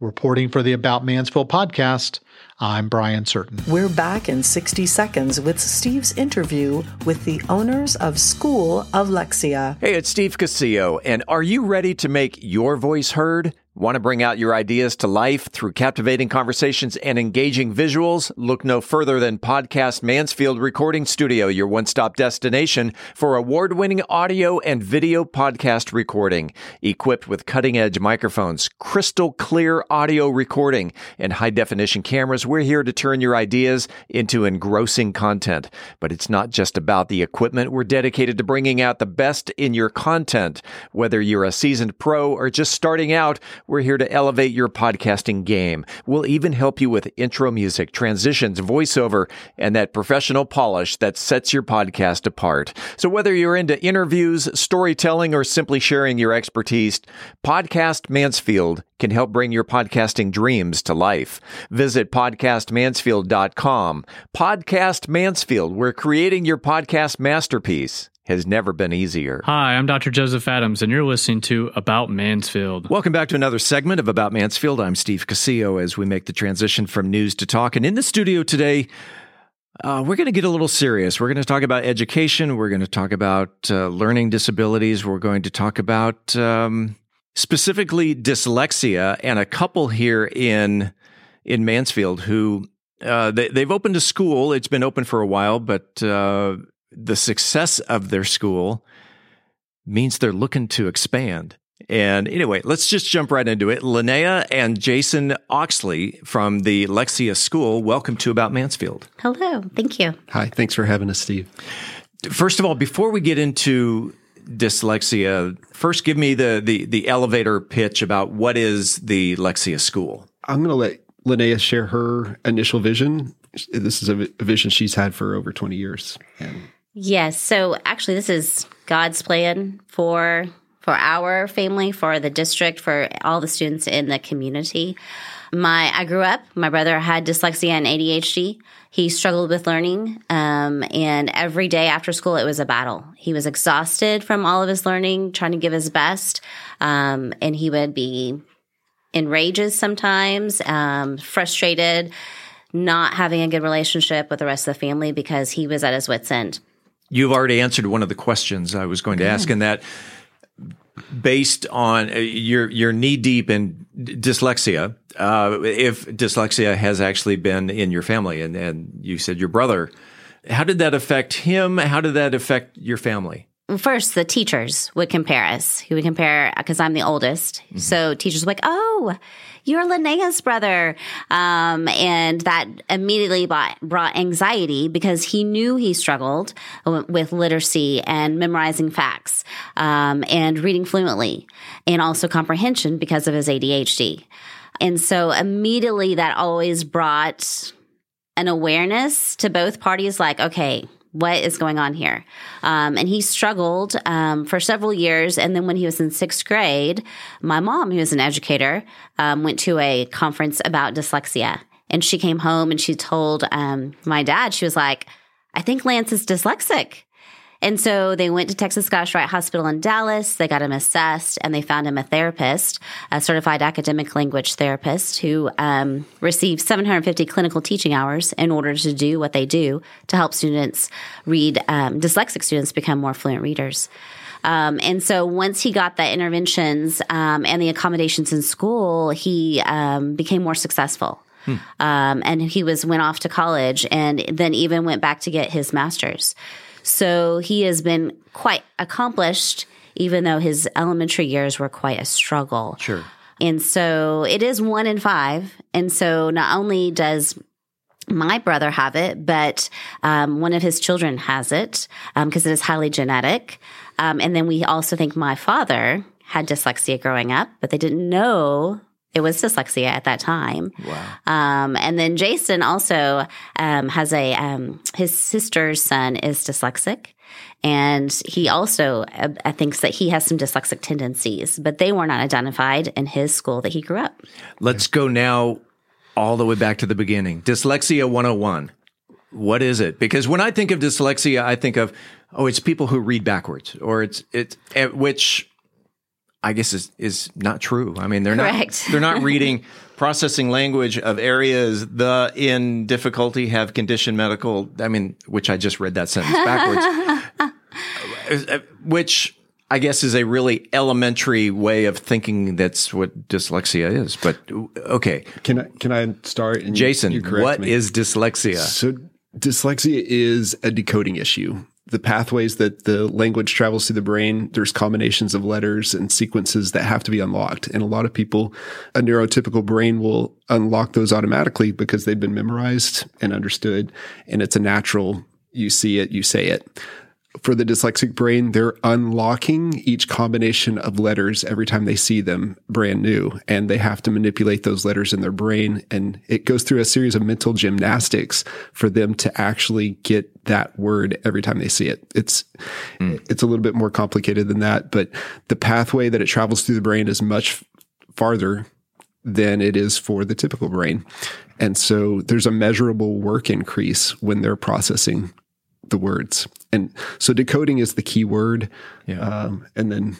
Reporting for the About Mansfield podcast, I'm Brian Certain. We're back in sixty seconds with Steve's interview with the owners of School of Lexia. Hey, it's Steve Casillo, and are you ready to make your voice heard? Want to bring out your ideas to life through captivating conversations and engaging visuals? Look no further than Podcast Mansfield Recording Studio, your one-stop destination for award-winning audio and video podcast recording. Equipped with cutting-edge microphones, crystal-clear audio recording, and high-definition cameras, we're here to turn your ideas into engrossing content. But it's not just about the equipment. We're dedicated to bringing out the best in your content. Whether you're a seasoned pro or just starting out, we're here to elevate your podcasting game. We'll even help you with intro music, transitions, voiceover, and that professional polish that sets your podcast apart. So whether you're into interviews, storytelling, or simply sharing your expertise, Podcast Mansfield can help bring your podcasting dreams to life. Visit podcast mansfield dot com. Podcast Mansfield, where creating your podcast masterpiece has never been easier. Hi, I'm Doctor Joseph Adams, and you're listening to About Mansfield. Welcome back to another segment of About Mansfield. I'm Steve Casillo as we make the transition from news to talk. And in the studio today, uh, we're going to get a little serious. We're going to talk about education. We're going to talk about uh, learning disabilities. We're going to talk about um, specifically dyslexia, and a couple here in, in Mansfield who uh, they, they've opened a school. It's been open for a while, but Uh, the success of their school means they're looking to expand. And anyway, let's just jump right into it. Linnea and Jason Oxley from the Lexia School, welcome to About Mansfield. Hello. Thank you. Hi. Thanks for having us, Steve. First of all, before we get into dyslexia, first give me the the, the elevator pitch about what is the Lexia School. I'm going to let Linnea share her initial vision. This is a vision she's had for over twenty years. And yes. So actually, this is God's plan for for our family, for the district, for all the students in the community. My I grew up. My brother had dyslexia and A D H D. He struggled with learning, um, and every day after school, it was a battle. He was exhausted from all of his learning, trying to give his best, um, and he would be in rages sometimes, um, frustrated, not having a good relationship with the rest of the family because he was at his wit's end. You've already answered one of the questions I was going to ask, and that based on uh, you're, you're knee deep in d- dyslexia, uh, if dyslexia has actually been in your family, and, and you said your brother, how did that affect him? How did that affect your family? First, the teachers would compare us. He would compare, because I'm the oldest. Mm-hmm. So teachers were like, oh, you're Linnea's brother. Um, and that immediately brought, brought anxiety because he knew he struggled with literacy and memorizing facts, um, and reading fluently, and also comprehension because of his A D H D. And so immediately that always brought an awareness to both parties like, okay, what is going on here? Um, and he struggled um, for several years. And then when he was in sixth grade, my mom, who is an educator, um, went to a conference about dyslexia. And she came home and she told um, my dad, she was like, I think Lance is dyslexic. And so they went to Texas Scottish Rite Hospital in Dallas. They got him assessed, and they found him a therapist, a certified academic language therapist who um, received seven hundred fifty clinical teaching hours in order to do what they do to help students read, um, dyslexic students become more fluent readers. Um, and so once he got the interventions um, and the accommodations in school, he um, became more successful. Hmm. Um, and he was went off to college and then even went back to get his master's. So he has been quite accomplished, even though his elementary years were quite a struggle. Sure. And so it is one in five. And so not only does my brother have it, but um, one of his children has it because um, it is highly genetic. Um, and then we also think my father had dyslexia growing up, but they didn't know it was dyslexia at that time. Wow. Um, and then Jason also um, has a um, – his sister's son is dyslexic, and he also uh, thinks that he has some dyslexic tendencies, but they were not identified in his school that he grew up. Let's go now all the way back to the beginning. Dyslexia one oh one. What is it? Because when I think of dyslexia, I think of, oh, it's people who read backwards, or it's – it, which – I guess is is not true. I mean, they're Correct. not they're not reading processing language of areas the in difficulty have condition medical. I mean, which I just read that sentence backwards, which I guess is a really elementary way of thinking. That's what dyslexia is. But okay, can I can I start? And Jason, you, you what me. is dyslexia? So dyslexia is a decoding issue. The pathways that the language travels through the brain, there's combinations of letters and sequences that have to be unlocked. And a lot of people, a neurotypical brain will unlock those automatically because they've been memorized and understood. And it's a natural, you see it, you say it. For the dyslexic brain, they're unlocking each combination of letters every time they see them brand new, and they have to manipulate those letters in their brain. And it goes through a series of mental gymnastics for them to actually get that word every time they see it. It's mm. it's a little bit more complicated than that, but the pathway that it travels through the brain is much farther than it is for the typical brain. And so there's a measurable work increase when they're processing the words. And so decoding is the key word. Yeah. Um, and then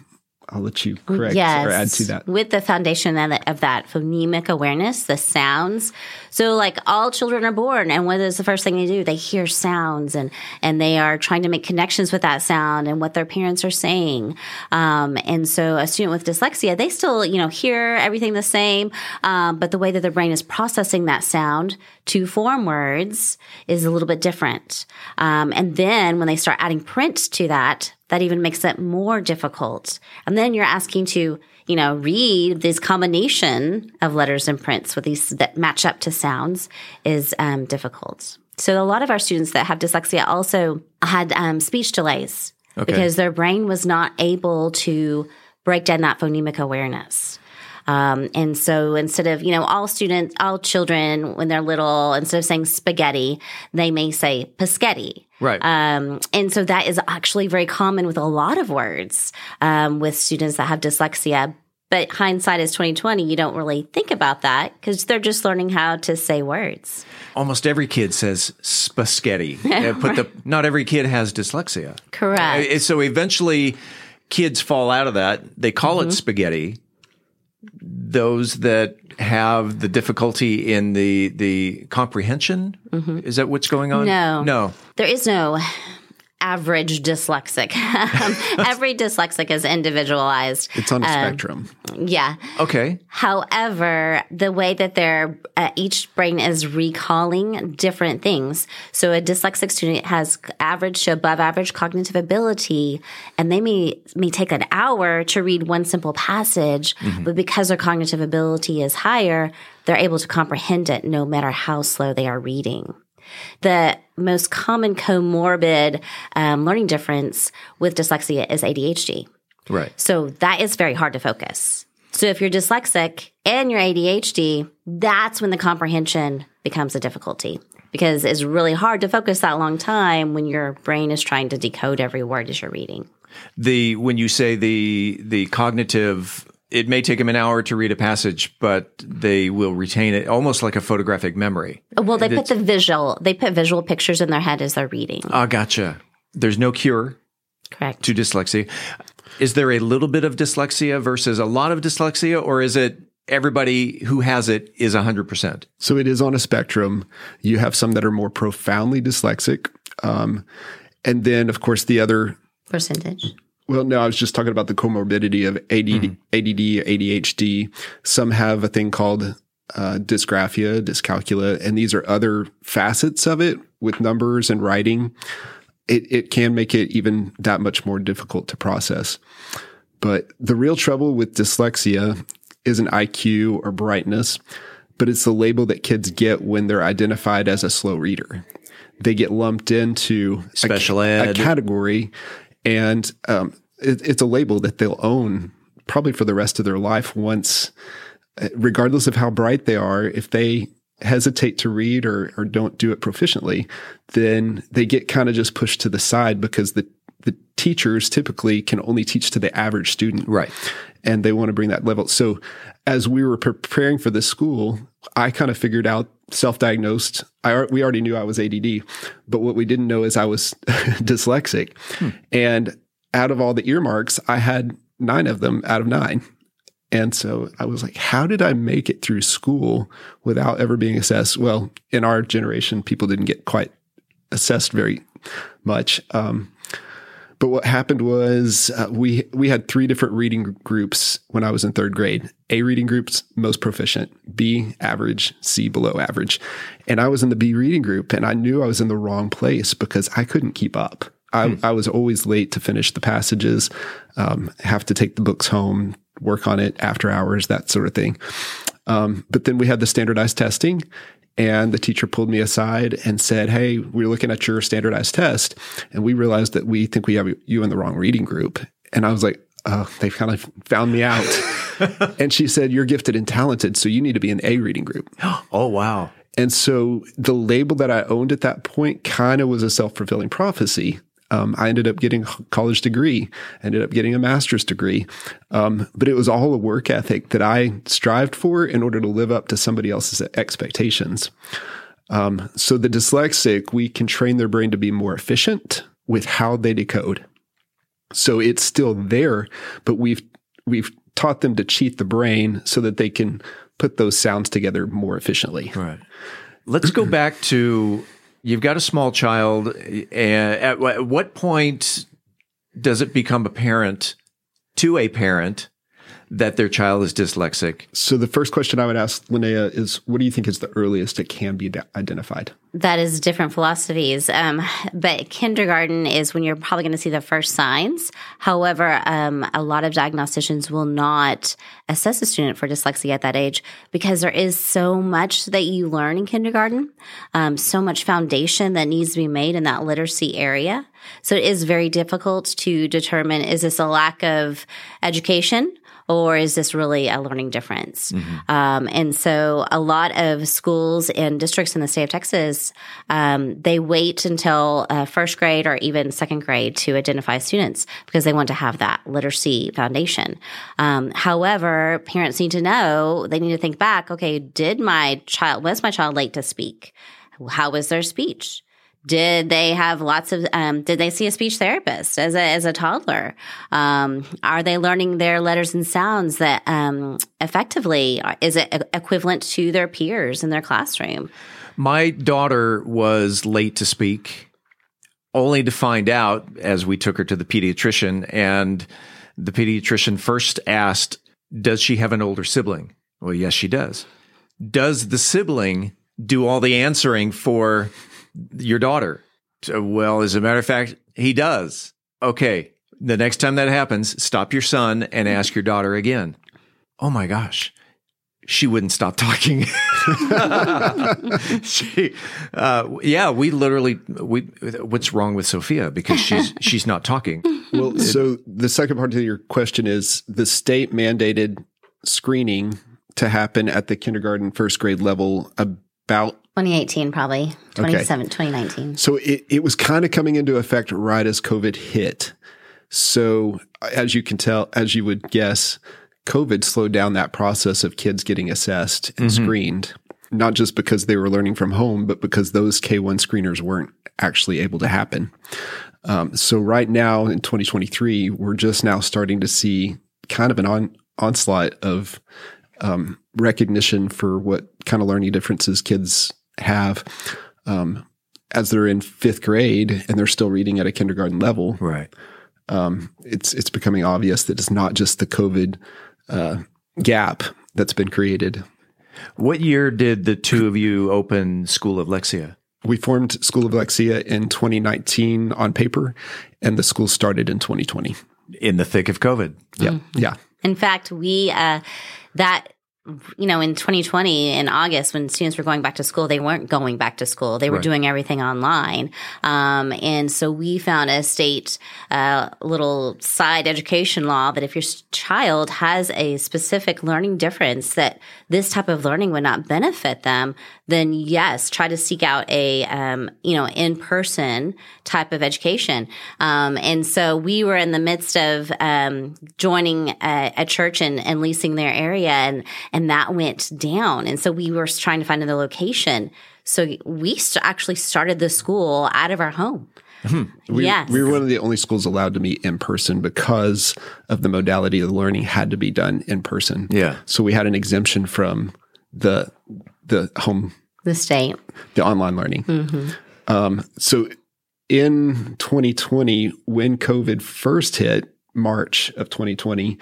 I'll let you correct yes. or add to that. With the foundation of that phonemic awareness, the sounds. So like all children are born, and what is the first thing they do? They hear sounds, and, and they are trying to make connections with that sound and what their parents are saying. Um, and so a student with dyslexia, they still, you know, hear everything the same, um, but the way that their brain is processing that sound to form words is a little bit different. Um, and then when they start adding print to that, that even makes it more difficult. And then you're asking to, you know, read this combination of letters and prints with these that match up to sounds is um, difficult. So a lot of our students that have dyslexia also had um, speech delays okay. because their brain was not able to break down that phonemic awareness. Um, and so instead of, you know, all students, all children, when they're little, instead of saying spaghetti, they may say paschetti. Right. Um, and so that is actually very common with a lot of words um, with students that have dyslexia. But hindsight is twenty twenty. You don't really think about that because they're just learning how to say words. Almost every kid says spaghetti. Put the, not every kid has dyslexia. Correct. Uh, so eventually kids fall out of that. They call mm-hmm. it spaghetti. Those that have the difficulty in the the comprehension? Mm-hmm. Is that what's going on? No. No. There is no average dyslexic. Every dyslexic is individualized. It's on a um, spectrum. Yeah. Okay. However, the way that they're, uh, each brain is recalling different things. So a dyslexic student has average to above average cognitive ability, and they may, may take an hour to read one simple passage, mm-hmm. but because their cognitive ability is higher, they're able to comprehend it no matter how slow they are reading. The most common comorbid um, learning difference with dyslexia is A D H D. Right. So that is very hard to focus. So if you're dyslexic and you're A D H D, that's when the comprehension becomes a difficulty because it's really hard to focus that long time when your brain is trying to decode every word as you're reading. The when you say the the cognitive, it may take them an hour to read a passage, but they will retain it almost like a photographic memory. Well, they it's, put the visual, they put visual pictures in their head as they're reading. Oh, gotcha. There's no cure Correct. to dyslexia. Is there a little bit of dyslexia versus a lot of dyslexia, or is it everybody who has it is one hundred percent? So it is on a spectrum. You have some that are more profoundly dyslexic. Um, and then, of course, the other percentage. Well, no, I was just talking about the comorbidity of A D D, mm-hmm. A D D, A D H D. Some have a thing called uh, dysgraphia, dyscalculia, and these are other facets of it with numbers and writing. It, it can make it even that much more difficult to process. But the real trouble with dyslexia isn't I Q or brightness, but it's the label that kids get when they're identified as a slow reader. They get lumped into special a, ed. a category. And um, it, it's a label that they'll own probably for the rest of their life once, regardless of how bright they are, if they hesitate to read or, or don't do it proficiently, then they get kind of just pushed to the side because the, the teachers typically can only teach to the average student. Right. And they want to bring that level. So as we were preparing for this school, I kind of figured out, self-diagnosed, I, we already knew I was A D D, but what we didn't know is I was dyslexic. Hmm. And out of all the earmarks, I had nine of them out of nine. And so I was like, how did I make it through school without ever being assessed? Well, in our generation, people didn't get quite assessed very much. Um, but what happened was uh, we we had three different reading groups when I was in third grade. A reading group's most proficient, B average, C below average. And I was in the B reading group, and I knew I was in the wrong place because I couldn't keep up. I, mm. I was always late to finish the passages, um, have to take the books home, work on it after hours, that sort of thing. Um, but then we had the standardized testing, and the teacher pulled me aside and said, hey, we're looking at your standardized test, and we realized that we think we have you in the wrong reading group. And I was like, oh, they kind of found me out. And she said, you're gifted and talented, so you need to be in A reading group. Oh, wow. And so the label that I owned at that point kind of was a self-fulfilling prophecy. Um, I ended up getting a college degree, ended up getting a master's degree. Um, but it was all a work ethic that I strived for in order to live up to somebody else's expectations. Um, so the dyslexic, we can train their brain to be more efficient with how they decode. So it's still there, but we've, we've taught them to cheat the brain so that they can put those sounds together more efficiently. Right. Let's go back to... You've got a small child. At what point does it become apparent to a parent that their child is dyslexic? So the first question I would ask Linnea is, what do you think is the earliest it can be identified? That is different philosophies. Um, but kindergarten is when you're probably going to see the first signs. However, um, a lot of diagnosticians will not assess a student for dyslexia at that age because there is so much that you learn in kindergarten, um, so much foundation that needs to be made in that literacy area. So it is very difficult to determine, is this a lack of education? Or is this really a learning difference? Mm-hmm. Um, and so a lot of schools and districts in the state of Texas, um, they wait until uh, first grade or even second grade to identify students because they want to have that literacy foundation. Um, however, parents need to know, they need to think back, okay, did my child, was my child late to speak? How was their speech? Did they have lots of, um, did they see a speech therapist as a, as a toddler? Um, are they learning their letters and sounds that um, effectively is it equivalent to their peers in their classroom? My daughter was late to speak, only to find out as we took her to the pediatrician, and the pediatrician first asked, does she have an older sibling? Well, yes, she does. Does the sibling do all the answering for your daughter? Well, as a matter of fact, he does. Okay. The next time that happens, stop your son and ask your daughter again. Oh my gosh. She wouldn't stop talking. she, uh, yeah, we literally, we, what's wrong with Sophia? Because she's, she's not talking. Well, it, so the second part to your question is the state mandated screening to happen at the kindergarten, first grade level about twenty eighteen, probably, twenty seventeen, okay. twenty nineteen. So it, it was kind of coming into effect right as COVID hit. So as you can tell, as you would guess, COVID slowed down that process of kids getting assessed and mm-hmm. screened, not just because they were learning from home, but because those K one screeners weren't actually able to happen. Um, so right now in twenty twenty-three, we're just now starting to see kind of an on, onslaught of um, recognition for what kind of learning differences kids have um, as they're in fifth grade and they're still reading at a kindergarten level. Right. Um, it's it's becoming obvious that it's not just the COVID uh, gap that's been created. What year did the two of you open School of Lexia? We formed School of Lexia in twenty nineteen on paper, and the school started in twenty twenty. In the thick of COVID. Yeah. Mm. Yeah. In fact, we, uh, that... you know, in twenty twenty, in August, when students were going back to school, they weren't going back to school. They were right. doing everything online. Um, and so we found a state uh, little side education law that if your child has a specific learning difference that this type of learning would not benefit them, then yes, try to seek out a, um, you know, in-person type of education. Um, and so we were in the midst of um, joining a, a church and, and leasing their area, and And that went down. And so we were trying to find another location. So we st- actually started the school out of our home. We, yes. we were one of the only schools allowed to meet in person because of the modality of the learning had to be done in person. Yeah. So we had an exemption from the the home. The state. The online learning. Mm-hmm. Um, so in twenty twenty, when COVID first hit, March of twenty twenty,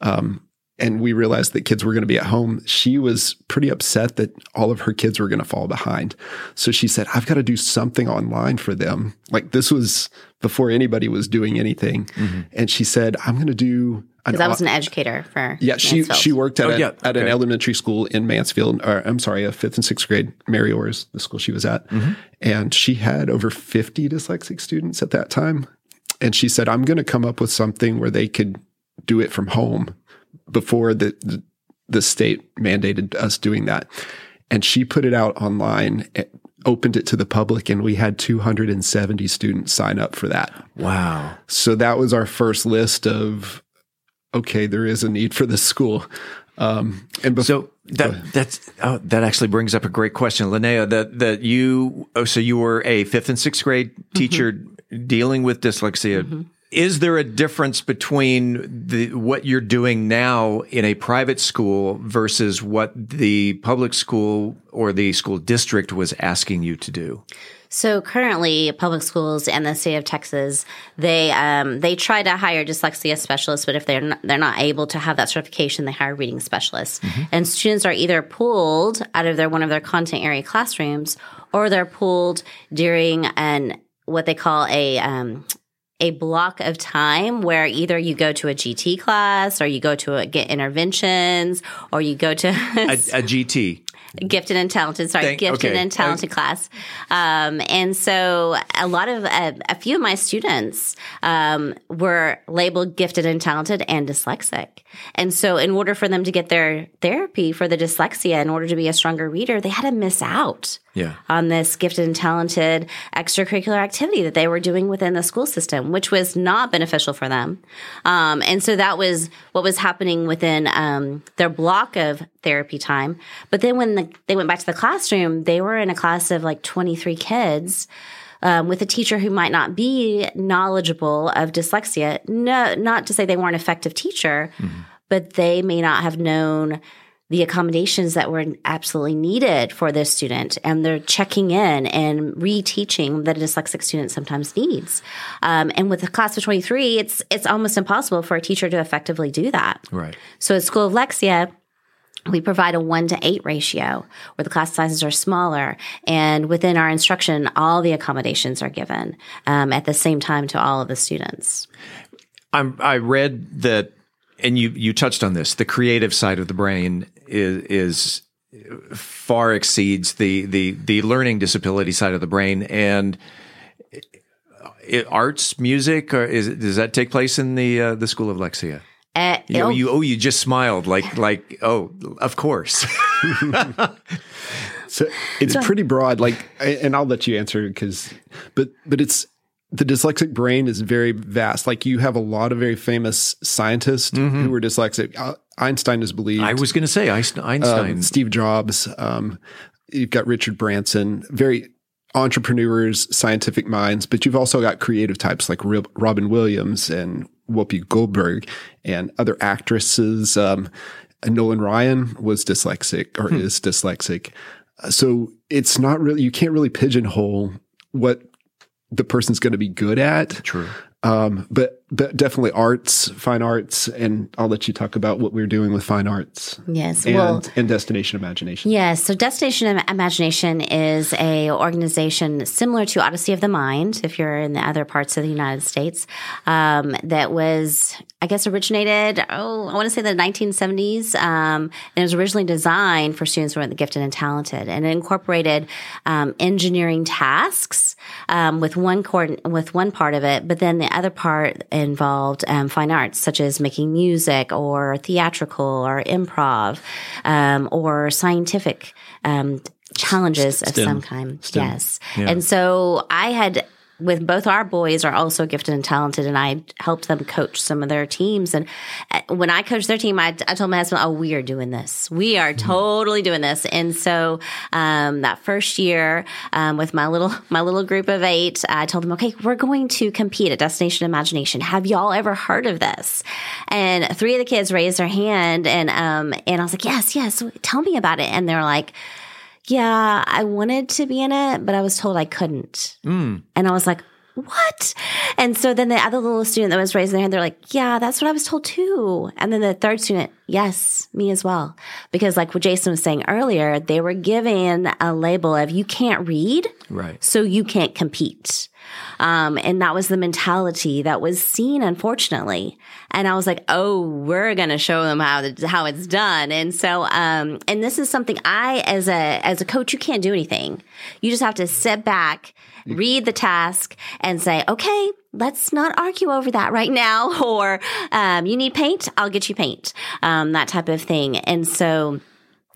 um, and we realized that kids were going to be at home, she was pretty upset that all of her kids were going to fall behind. So she said, I've got to do something online for them. Like, this was before anybody was doing anything. Mm-hmm. And she said, I'm going to do... Because I was an educator for Yeah, she, she worked at, oh, a, yeah. at okay. an elementary school in Mansfield, or I'm sorry, a fifth and sixth grade. Mary Orr's the school she was at. Mm-hmm. And she had over fifty dyslexic students at that time. And she said, I'm going to come up with something where they could do it from home before the the state mandated us doing that. And she put it out online, opened it to the public, and we had two hundred seventy students sign up for that. Wow. So that was our first list of... okay, there is a need for this school. Um, and bef- so that that's oh, that actually brings up a great question, Linnea. That that you oh, so you were a fifth and sixth grade teacher mm-hmm. dealing with dyslexia. Mm-hmm. Is there a difference between the what you're doing now in a private school versus what the public school or the school district was asking you to do? So currently, public schools in the state of Texas, they um, they try to hire dyslexia specialists, but if they're not, they're not able to have that certification, they hire reading specialists. Mm-hmm. And students are either pulled out of their one of their content area classrooms, or they're pulled during an what they call a um, a block of time where either you go to a G T class, or you go to a, get interventions, or you go to a, a G T. Gifted and talented, sorry, Thank, gifted okay. and talented I, class. Um, and so a lot of, uh, a few of my students um, were labeled gifted and talented and dyslexic. And so in order for them to get their therapy for the dyslexia, in order to be a stronger reader, they had to miss out yeah. on this gifted and talented extracurricular activity that they were doing within the school system, which was not beneficial for them. Um, and so that was what was happening within um, their block of therapy time. But then when the they went back to the classroom, they were in a class of like twenty-three kids um, with a teacher who might not be knowledgeable of dyslexia. No, not to say they weren't an effective teacher, mm-hmm. but they may not have known the accommodations that were absolutely needed for this student. And they're checking in and reteaching that a dyslexic student sometimes needs. Um, and with a class of twenty-three, it's it's almost impossible for a teacher to effectively do that. Right. So at School of Lexia, we provide a one to eight ratio where the class sizes are smaller, and within our instruction, all the accommodations are given um, at the same time to all of the students. I'm, I read that, and you, you touched on this, the creative side of the brain is, is far exceeds the, the, the learning disability side of the brain, and it, arts, music, or is, does that take place in the uh, the School of Lexia? Uh, you, know, you oh you just smiled like like oh of course. So it's pretty broad, like, and I'll let you answer because, but but it's the dyslexic brain is very vast. Like, you have a lot of very famous scientists mm-hmm. who were dyslexic. Uh, Einstein is believed. I was going to say Einstein. Um, Steve Jobs. Um, you've got Richard Branson. Very. Entrepreneurs, scientific minds, but you've also got creative types like Robin Williams and Whoopi Goldberg and other actresses. Um, Nolan Ryan was dyslexic or hmm. is dyslexic. So it's not really, you can't really pigeonhole what the person's going to be good at. True. Um, but, but definitely arts, fine arts, and I'll let you talk about what we're doing with fine arts. Yes. And, well, and Destination Imagination. Yes. So Destination Imagination is a organization similar to Odyssey of the Mind, if you're in the other parts of the United States, um, that was, I guess, originated, oh, I want to say the nineteen seventies, um, and it was originally designed for students who were gifted and talented, and it incorporated um, engineering tasks um, with one cord- with one part of it, but then the other part involved um, fine arts, such as making music or theatrical or improv um, or scientific um, challenges S- STEM. Of some kind. STEM. Yes. Yeah. And so I had with both our boys are also gifted and talented, and I helped them coach some of their teams. And when I coached their team, I, I told my husband, oh, we are doing this. We are totally doing this. And so um, that first year um, with my little my little group of eight, I told them, okay, we're going to compete at Destination Imagination. Have y'all ever heard of this? And three of the kids raised their hand, and um, and I was like, yes, yes, tell me about it. And they were like, yeah, I wanted to be in it, but I was told I couldn't. Mm. And I was like, what? And so then the other little student that was raising their hand, they're like, yeah, that's what I was told too. And then the third student, yes, me as well. Because like what Jason was saying earlier, they were given a label of you can't read, right? So you can't compete. Um, and that was the mentality that was seen, unfortunately. And I was like, oh, we're going to show them how the, how it's done. And so, um, and this is something I, as a as a coach, you can't do anything. You just have to sit back, read the task, and say, okay, let's not argue over that right now. Or um, you need paint? I'll get you paint. Um, that type of thing. And so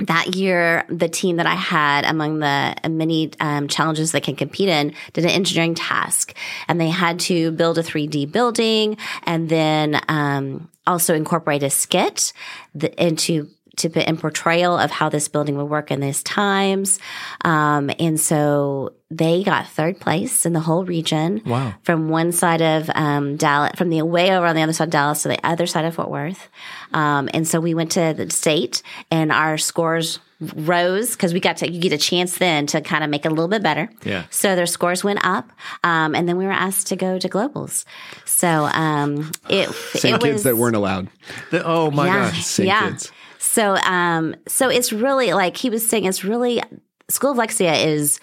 that year, the team that I had among the many um, challenges they can compete in did an engineering task, and they had to build a three D building and then um, also incorporate a skit the, into to put in portrayal of how this building would work in these times. Um, and so they got third place in the whole region. Wow. From one side of um, Dallas, from the way over on the other side of Dallas to the other side of Fort Worth. Um, and so we went to the state, and our scores rose because we got to, you get a chance then to kind of make it a little bit better. Yeah. So their scores went up. Um, and then we were asked to go to globals. So um, it, Same it was. Same kids that weren't allowed. The, oh my yeah, gosh. Same yeah. kids. So, um, so it's really like he was saying, it's really School of Lexia is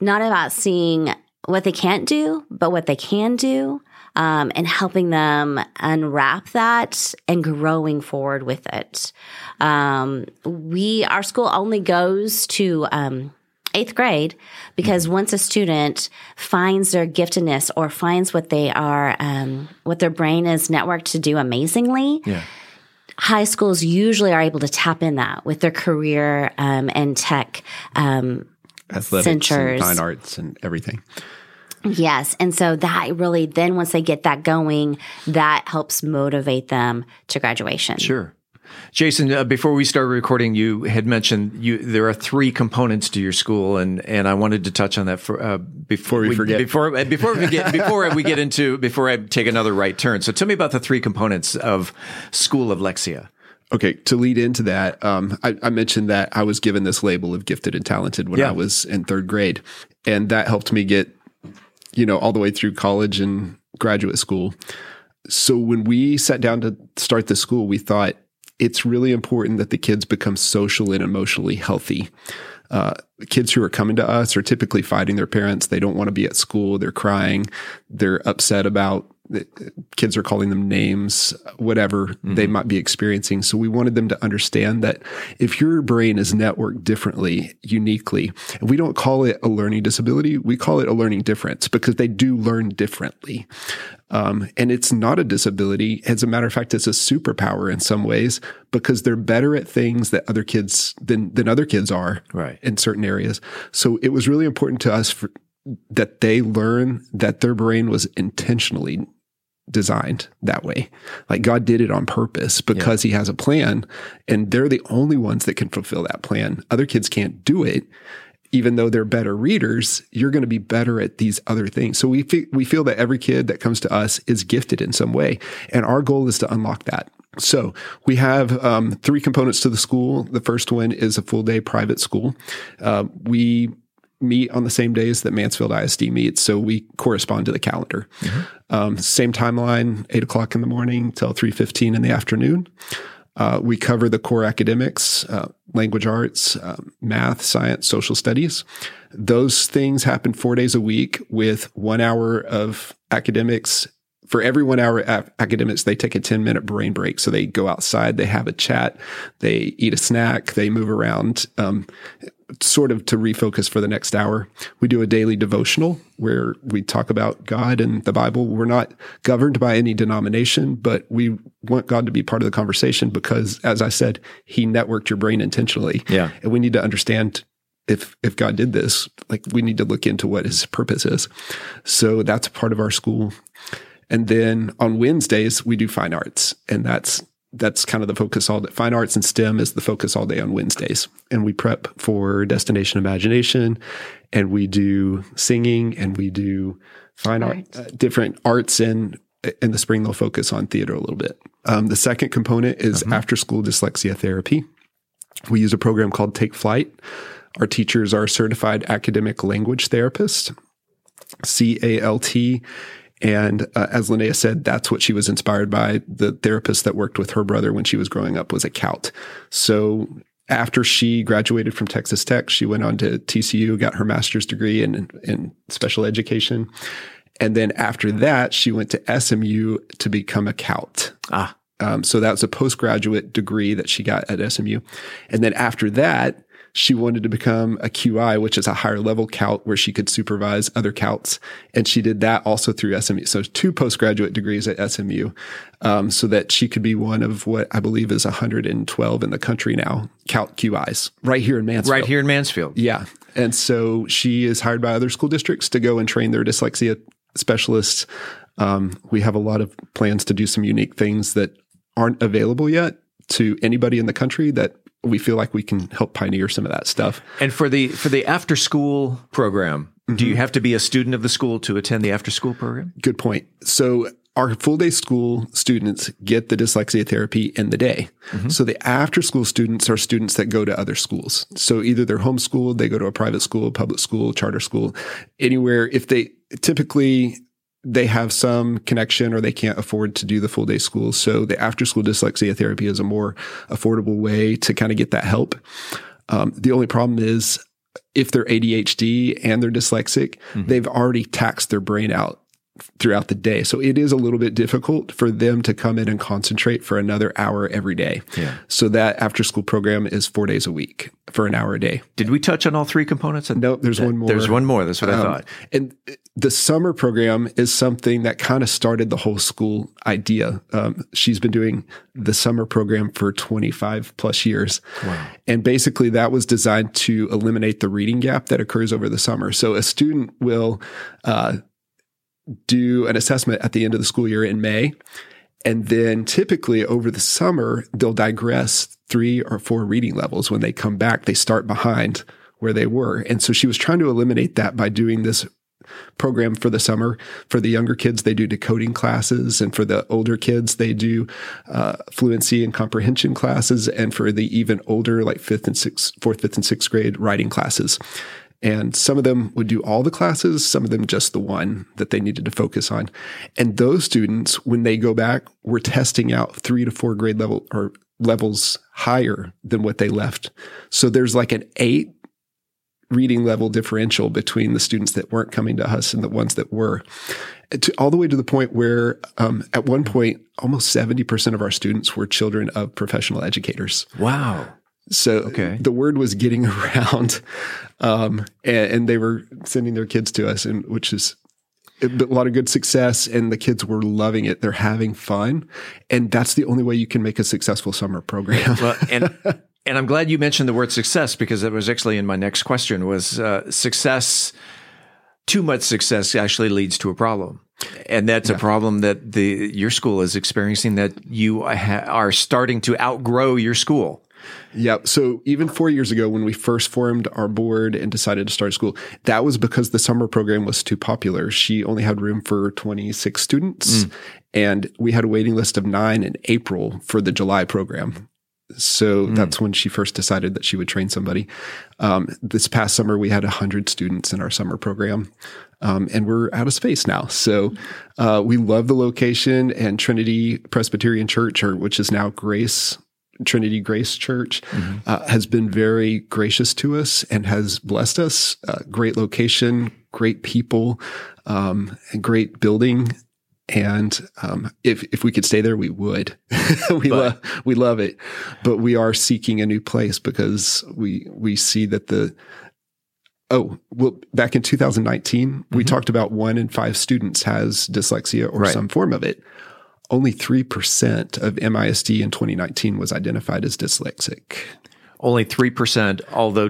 not about seeing what they can't do, but what they can do, um, and helping them unwrap that and growing forward with it. Um, we, our school only goes to, um, eighth grade, because once a student finds their giftedness or finds what they are, um, what their brain is networked to do amazingly. Yeah. High schools usually are able to tap in that with their career um, and tech um, athletics centers. And fine arts and everything. Yes. And so that really then once they get that going, that helps motivate them to graduation. Sure. Jason, uh, before we started recording, you had mentioned you there are three components to your school, and, and I wanted to touch on that for, uh, before we, we forget before before we get before we get into before I take another right turn. So tell me about the three components of School of Lexia. Okay, to lead into that, um, I, I mentioned that I was given this label of gifted and talented when yeah. I was in third grade, and that helped me get you know all the way through college and graduate school. So when we sat down to start the school, we thought, it's really important that the kids become social and emotionally healthy. Uh, kids who are coming to us are typically fighting their parents. They don't want to be at school. They're crying. They're upset about kids are calling them names, whatever mm-hmm. they might be experiencing. So we wanted them to understand that if your brain is networked differently, uniquely, and we don't call it a learning disability, we call it a learning difference because they do learn differently. Um, and it's not a disability. As a matter of fact, it's a superpower in some ways because they're better at things that other kids than, than other kids are right. in certain areas. So it was really important to us for, that they learn that their brain was intentionally designed that way. Like God did it on purpose because yeah. he has a plan, and they're the only ones that can fulfill that plan. Other kids can't do it. Even though they're better readers, you're going to be better at these other things. So we fe- we feel that every kid that comes to us is gifted in some way. And our goal is to unlock that. So we have um, three components to the school. The first one is a full day private school. Uh, we meet on the same days that Mansfield I S D meets. So we correspond to the calendar. Mm-hmm. Um, same timeline, eight o'clock in the morning till three fifteen in the afternoon. Uh, we cover the core academics, uh, language arts, um, math, science, social studies. Those things happen four days a week with one hour of academics. For every one hour of academics, they take a ten minute brain break. So they go outside, they have a chat, they eat a snack, they move around, um, sort of to refocus for the next hour. We do a daily devotional where we talk about God and the Bible. We're not governed by any denomination, but we want God to be part of the conversation because, as I said, he networked your brain intentionally. Yeah. And we need to understand if if God did this, like, we need to look into what his purpose is. So that's part of our school. And then on Wednesdays, we do fine arts. And that's that's kind of the focus all day. Fine arts and STEM is the focus all day on Wednesdays. And we prep for Destination Imagination, and we do singing, and we do fine art, uh, different arts. And in the spring, they'll focus on theater a little bit. Um, the second component is mm-hmm. after-school dyslexia therapy. We use a program called Take Flight. Our teachers are certified academic language therapists, C A L T. And uh, as Linnea said, that's what she was inspired by. The therapist that worked with her brother when she was growing up was a C A L T. So after she graduated from Texas Tech, she went on to T C U, got her master's degree in, in special education. And then after that, she went to S M U to become a C A L T. Ah. Um, so that was a postgraduate degree that she got at S M U. And then after that, she wanted to become a Q I, which is a higher level C A L T where she could supervise other C A L Ts. And she did that also through S M U. So two postgraduate degrees at S M U, um, so that she could be one of what I believe is one hundred twelve in the country now, C A L T Q Is, right here in Mansfield. Right here in Mansfield. Yeah. And so she is hired by other school districts to go and train their dyslexia specialists. Um, we have a lot of plans to do some unique things that aren't available yet to anybody in the country that we feel like we can help pioneer some of that stuff. And for the for the after school program, mm-hmm. do you have to be a student of the school to attend the after school program? Good point. So our full day school students get the dyslexia therapy in the day. Mm-hmm. So the after school students are students that go to other schools. So either they're homeschooled, they go to a private school, public school, charter school, anywhere. If they typically they have some connection or they can't afford to do the full day school. So the after school dyslexia therapy is a more affordable way to kind of get that help. Um, the only problem is if they're A D H D and they're dyslexic, mm-hmm. they've already taxed their brain out throughout the day. So it is a little bit difficult for them to come in and concentrate for another hour every day. Yeah. So that after school program is four days a week for an hour a day. Did we touch on all three components? No, there's that, one more. There's one more. That's what um, I thought. And the summer program is something that kind of started the whole school idea. Um, she's been doing the summer program for twenty-five plus years. Wow. And basically that was designed to eliminate the reading gap that occurs over the summer. So a student will, uh, do an assessment at the end of the school year in May. And then typically over the summer, they'll digress three or four reading levels. When they come back, they start behind where they were. And so she was trying to eliminate that by doing this program for the summer. For the younger kids, they do decoding classes. And for the older kids, they do uh, fluency and comprehension classes. And for the even older, like fifth and sixth, fourth, fifth and sixth grade writing classes. And some of them would do all the classes, some of them just the one that they needed to focus on. And those students, when they go back, were testing out three to four grade level or levels higher than what they left. So there's like an eight reading level differential between the students that weren't coming to us and the ones that were. To, all the way to the point where um, at one point, almost seventy percent of our students were children of professional educators. Wow. So okay. the word was getting around, um, and, and they were sending their kids to us, and which is a lot of good success. And the kids were loving it; they're having fun, and that's the only way you can make a successful summer program. Well, and and I'm glad you mentioned the word success, because it was actually in my next question. Was uh, success too much success actually leads to a problem, and that's yeah. a problem that the your school is experiencing, that you ha- are starting to outgrow your school. Yeah. So even four years ago, when we first formed our board and decided to start school, that was because the summer program was too popular. She only had room for twenty-six students, mm. and we had a waiting list of nine in April for the July program. So mm. that's when she first decided that she would train somebody. Um, this past summer, we had one hundred students in our summer program, um, and we're out of space now. So uh, we love the location, and Trinity Presbyterian Church, or which is now Grace Trinity Grace Church mm-hmm. uh, has been very gracious to us and has blessed us. Uh, great location, great people, um, and great building. And um, if if we could stay there, we would. we love we love it, but we are seeking a new place because we we see that the oh well back in two thousand nineteen mm-hmm. we talked about one in five students has dyslexia or right. some form of it. Only three percent of M I S D in twenty nineteen was identified as dyslexic. Only three percent, although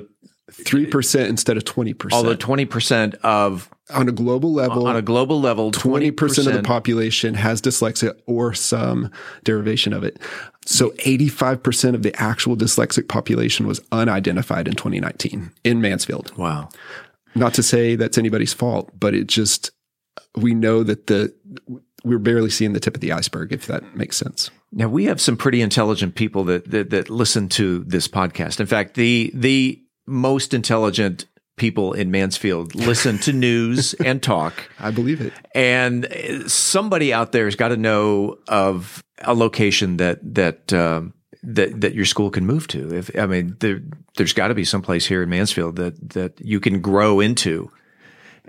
three percent instead of twenty percent. Although twenty percent of... On a global level... On a global level, twenty percent, twenty percent of the population has dyslexia or some derivation of it. So eighty-five percent of the actual dyslexic population was unidentified in twenty nineteen in Mansfield. Wow. Not to say that's anybody's fault, but it just... We know that the... We're barely seeing the tip of the iceberg, if that makes sense. Now, we have some pretty intelligent people that that, that listen to this podcast. In fact, the the most intelligent people in Mansfield listen to news and talk. I believe it. And somebody out there has got to know of a location that that um, that that your school can move to. If I mean, there, there's got to be someplace here in Mansfield that that you can grow into.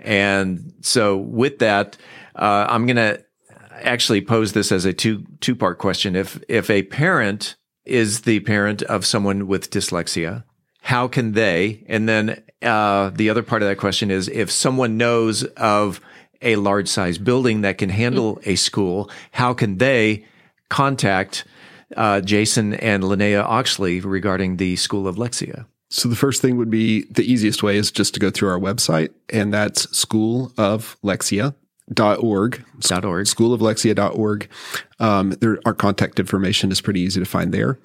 And so, with that, uh, I'm going to. Actually pose this as a two two-part question. If if a parent is the parent of someone with dyslexia, how can they? And then uh, the other part of that question is, if someone knows of a large size building that can handle a school, how can they contact uh, Jason and Linnea Oxley regarding the School of Lexia? So the first thing would be, the easiest way is just to go through our website, and that's school of lexia dot org. Dot org, dot org. school of lexia dot org. Um, there, our contact information is pretty easy to find there.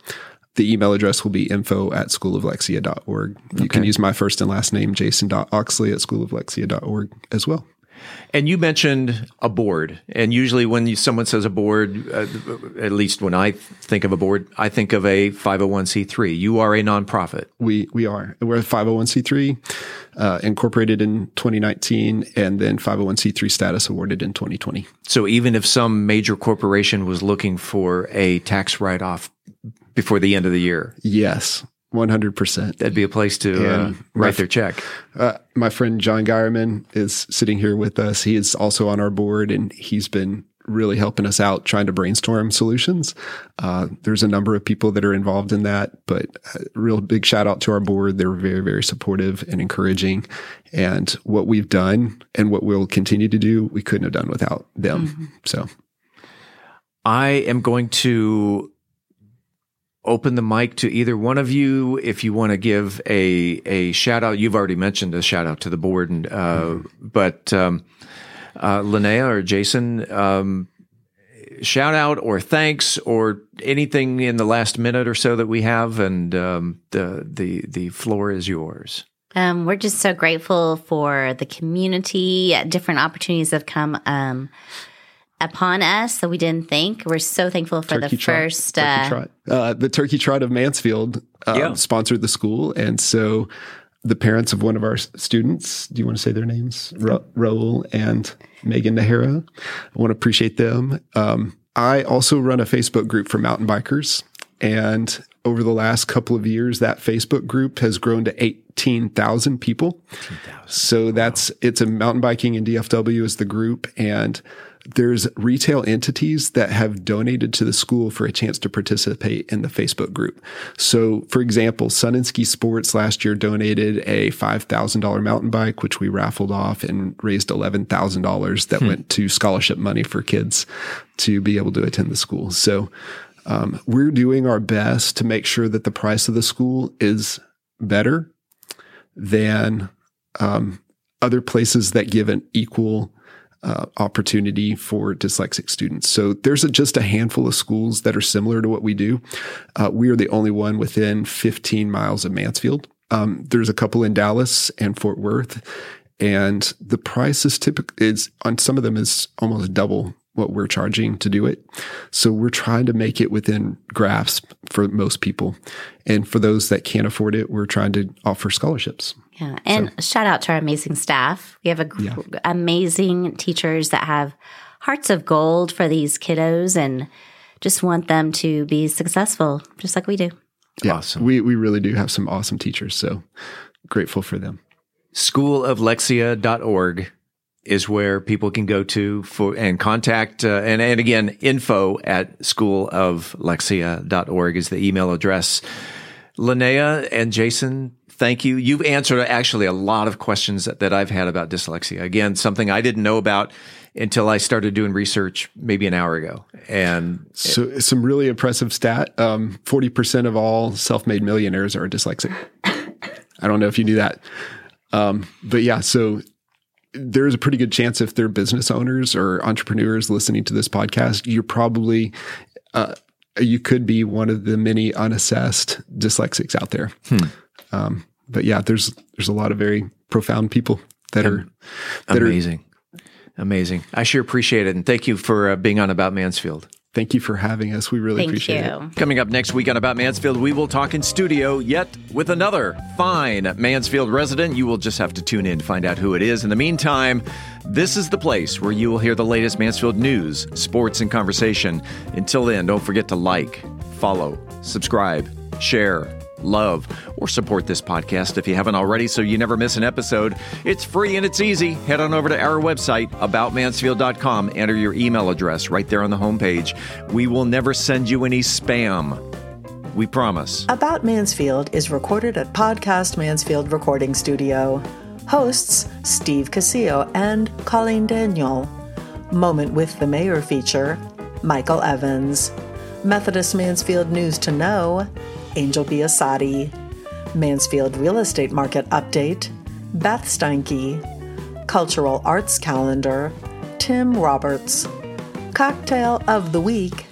The email address will be info at school of lexia dot org. You okay. can use my first and last name, jason dot oxley at school of lexia dot org as well. And you mentioned a board. And usually when you, someone says a board, uh, at least when I think of a board, I think of a five oh one c three. You are a nonprofit. We we are. We're a five oh one c three, uh, incorporated in twenty nineteen, and then five oh one c three status awarded in twenty twenty. So even if some major corporation was looking for a tax write-off before the end of the year? Yes. one hundred percent. That'd be a place to uh, write their check. Uh, my friend John Geierman is sitting here with us. He is also on our board, and he's been really helping us out trying to brainstorm solutions. Uh, there's a number of people that are involved in that, but a real big shout out to our board. They're very, very supportive and encouraging. And what we've done and what we'll continue to do, we couldn't have done without them. Mm-hmm. So I am going to... open the mic to either one of you if you want to give a a shout out. You've already mentioned a shout out to the board, and uh, mm-hmm. but um, uh, Linnea or Jason, um, shout out or thanks or anything in the last minute or so that we have, and um, the the the floor is yours. Um, we're just so grateful for the community. Different opportunities have come Um, upon us that we didn't think. We're so thankful for turkey the trot, first... Uh, turkey trot. Uh, the Turkey Trot of Mansfield um, yeah. sponsored the school. And so the parents of one of our students, do you want to say their names? Ra- Raul and Megan Nahara. I want to appreciate them. Um, I also run a Facebook group for mountain bikers. And over the last couple of years, that Facebook group has grown to eighteen thousand people. eighteen thousand. So that's wow. It's a mountain biking and D F W is the group. And there's retail entities that have donated to the school for a chance to participate in the Facebook group. So, for example, Sun and Ski Sports last year donated a five thousand dollars mountain bike, which we raffled off and raised eleven thousand dollars that hmm. went to scholarship money for kids to be able to attend the school. So um, we're doing our best to make sure that the price of the school is better than um, other places that give an equal Uh, opportunity for dyslexic students. So there's a, just a handful of schools that are similar to what we do. Uh, we are the only one within fifteen miles of Mansfield. Um, there's a couple in Dallas and Fort Worth, and the price is typically is on some of them is almost double what we're charging to do it. So we're trying to make it within grasp for most people, and for those that can't afford it, we're trying to offer scholarships. Yeah, and so, shout out to our amazing staff. We have a gr- yeah. amazing teachers that have hearts of gold for these kiddos and just want them to be successful, just like we do. Yeah, awesome. We we really do have some awesome teachers, so grateful for them. school of lexia dot org is where people can go to for and contact, uh, and, and again, info at school of lexia dot org is the email address. Linnea and Jason, thank you. You've answered actually a lot of questions that, that I've had about dyslexia. Again, something I didn't know about until I started doing research maybe an hour ago. And so, it, some really impressive stat: um, forty percent of all self-made millionaires are dyslexic. I don't know if you knew that. Um, but yeah, so there's a pretty good chance if they're business owners or entrepreneurs listening to this podcast, you're probably, uh, you could be one of the many unassessed dyslexics out there. Hmm. Um, but yeah, there's, there's a lot of very profound people that are, that amazing. Are, amazing. I sure appreciate it. And thank you for uh, being on About Mansfield. Thank you for having us. We really Thank appreciate you. It. Coming up next week on About Mansfield, we will talk in studio yet with another fine Mansfield resident. You will just have to tune in to find out who it is. In the meantime, this is the place where you will hear the latest Mansfield news, sports, and conversation. Until then, don't forget to like, follow, subscribe, share, love, or support this podcast if you haven't already so you never miss an episode. It's free and it's easy. Head on over to our website, about mansfield dot com. Enter your email address right there on the homepage. We will never send you any spam. We promise. About Mansfield is recorded at Podcast Mansfield Recording Studio. Hosts Steve Casillo and Colleen Daniel. Moment with the Mayor feature, Michael Evans. Methodist Mansfield News to Know, Angel Biasatti. Mansfield Real Estate Market Update, Beth Steinke. Cultural Arts Calendar, Tim Roberts. Cocktail of the Week,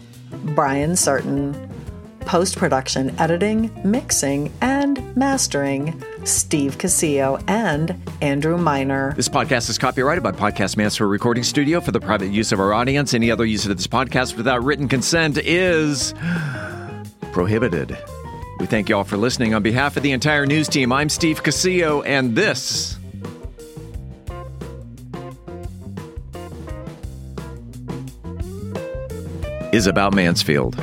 Brian Certain. Post-production editing, mixing, and mastering, Steve Casillo and Andrew Miner. This podcast is copyrighted by Podcast Mansfield Recording Studio for the private use of our audience. Any other use of this podcast without written consent is prohibited. We thank you all for listening. On behalf of the entire news team, I'm Steve Casillo, and this... is About Mansfield.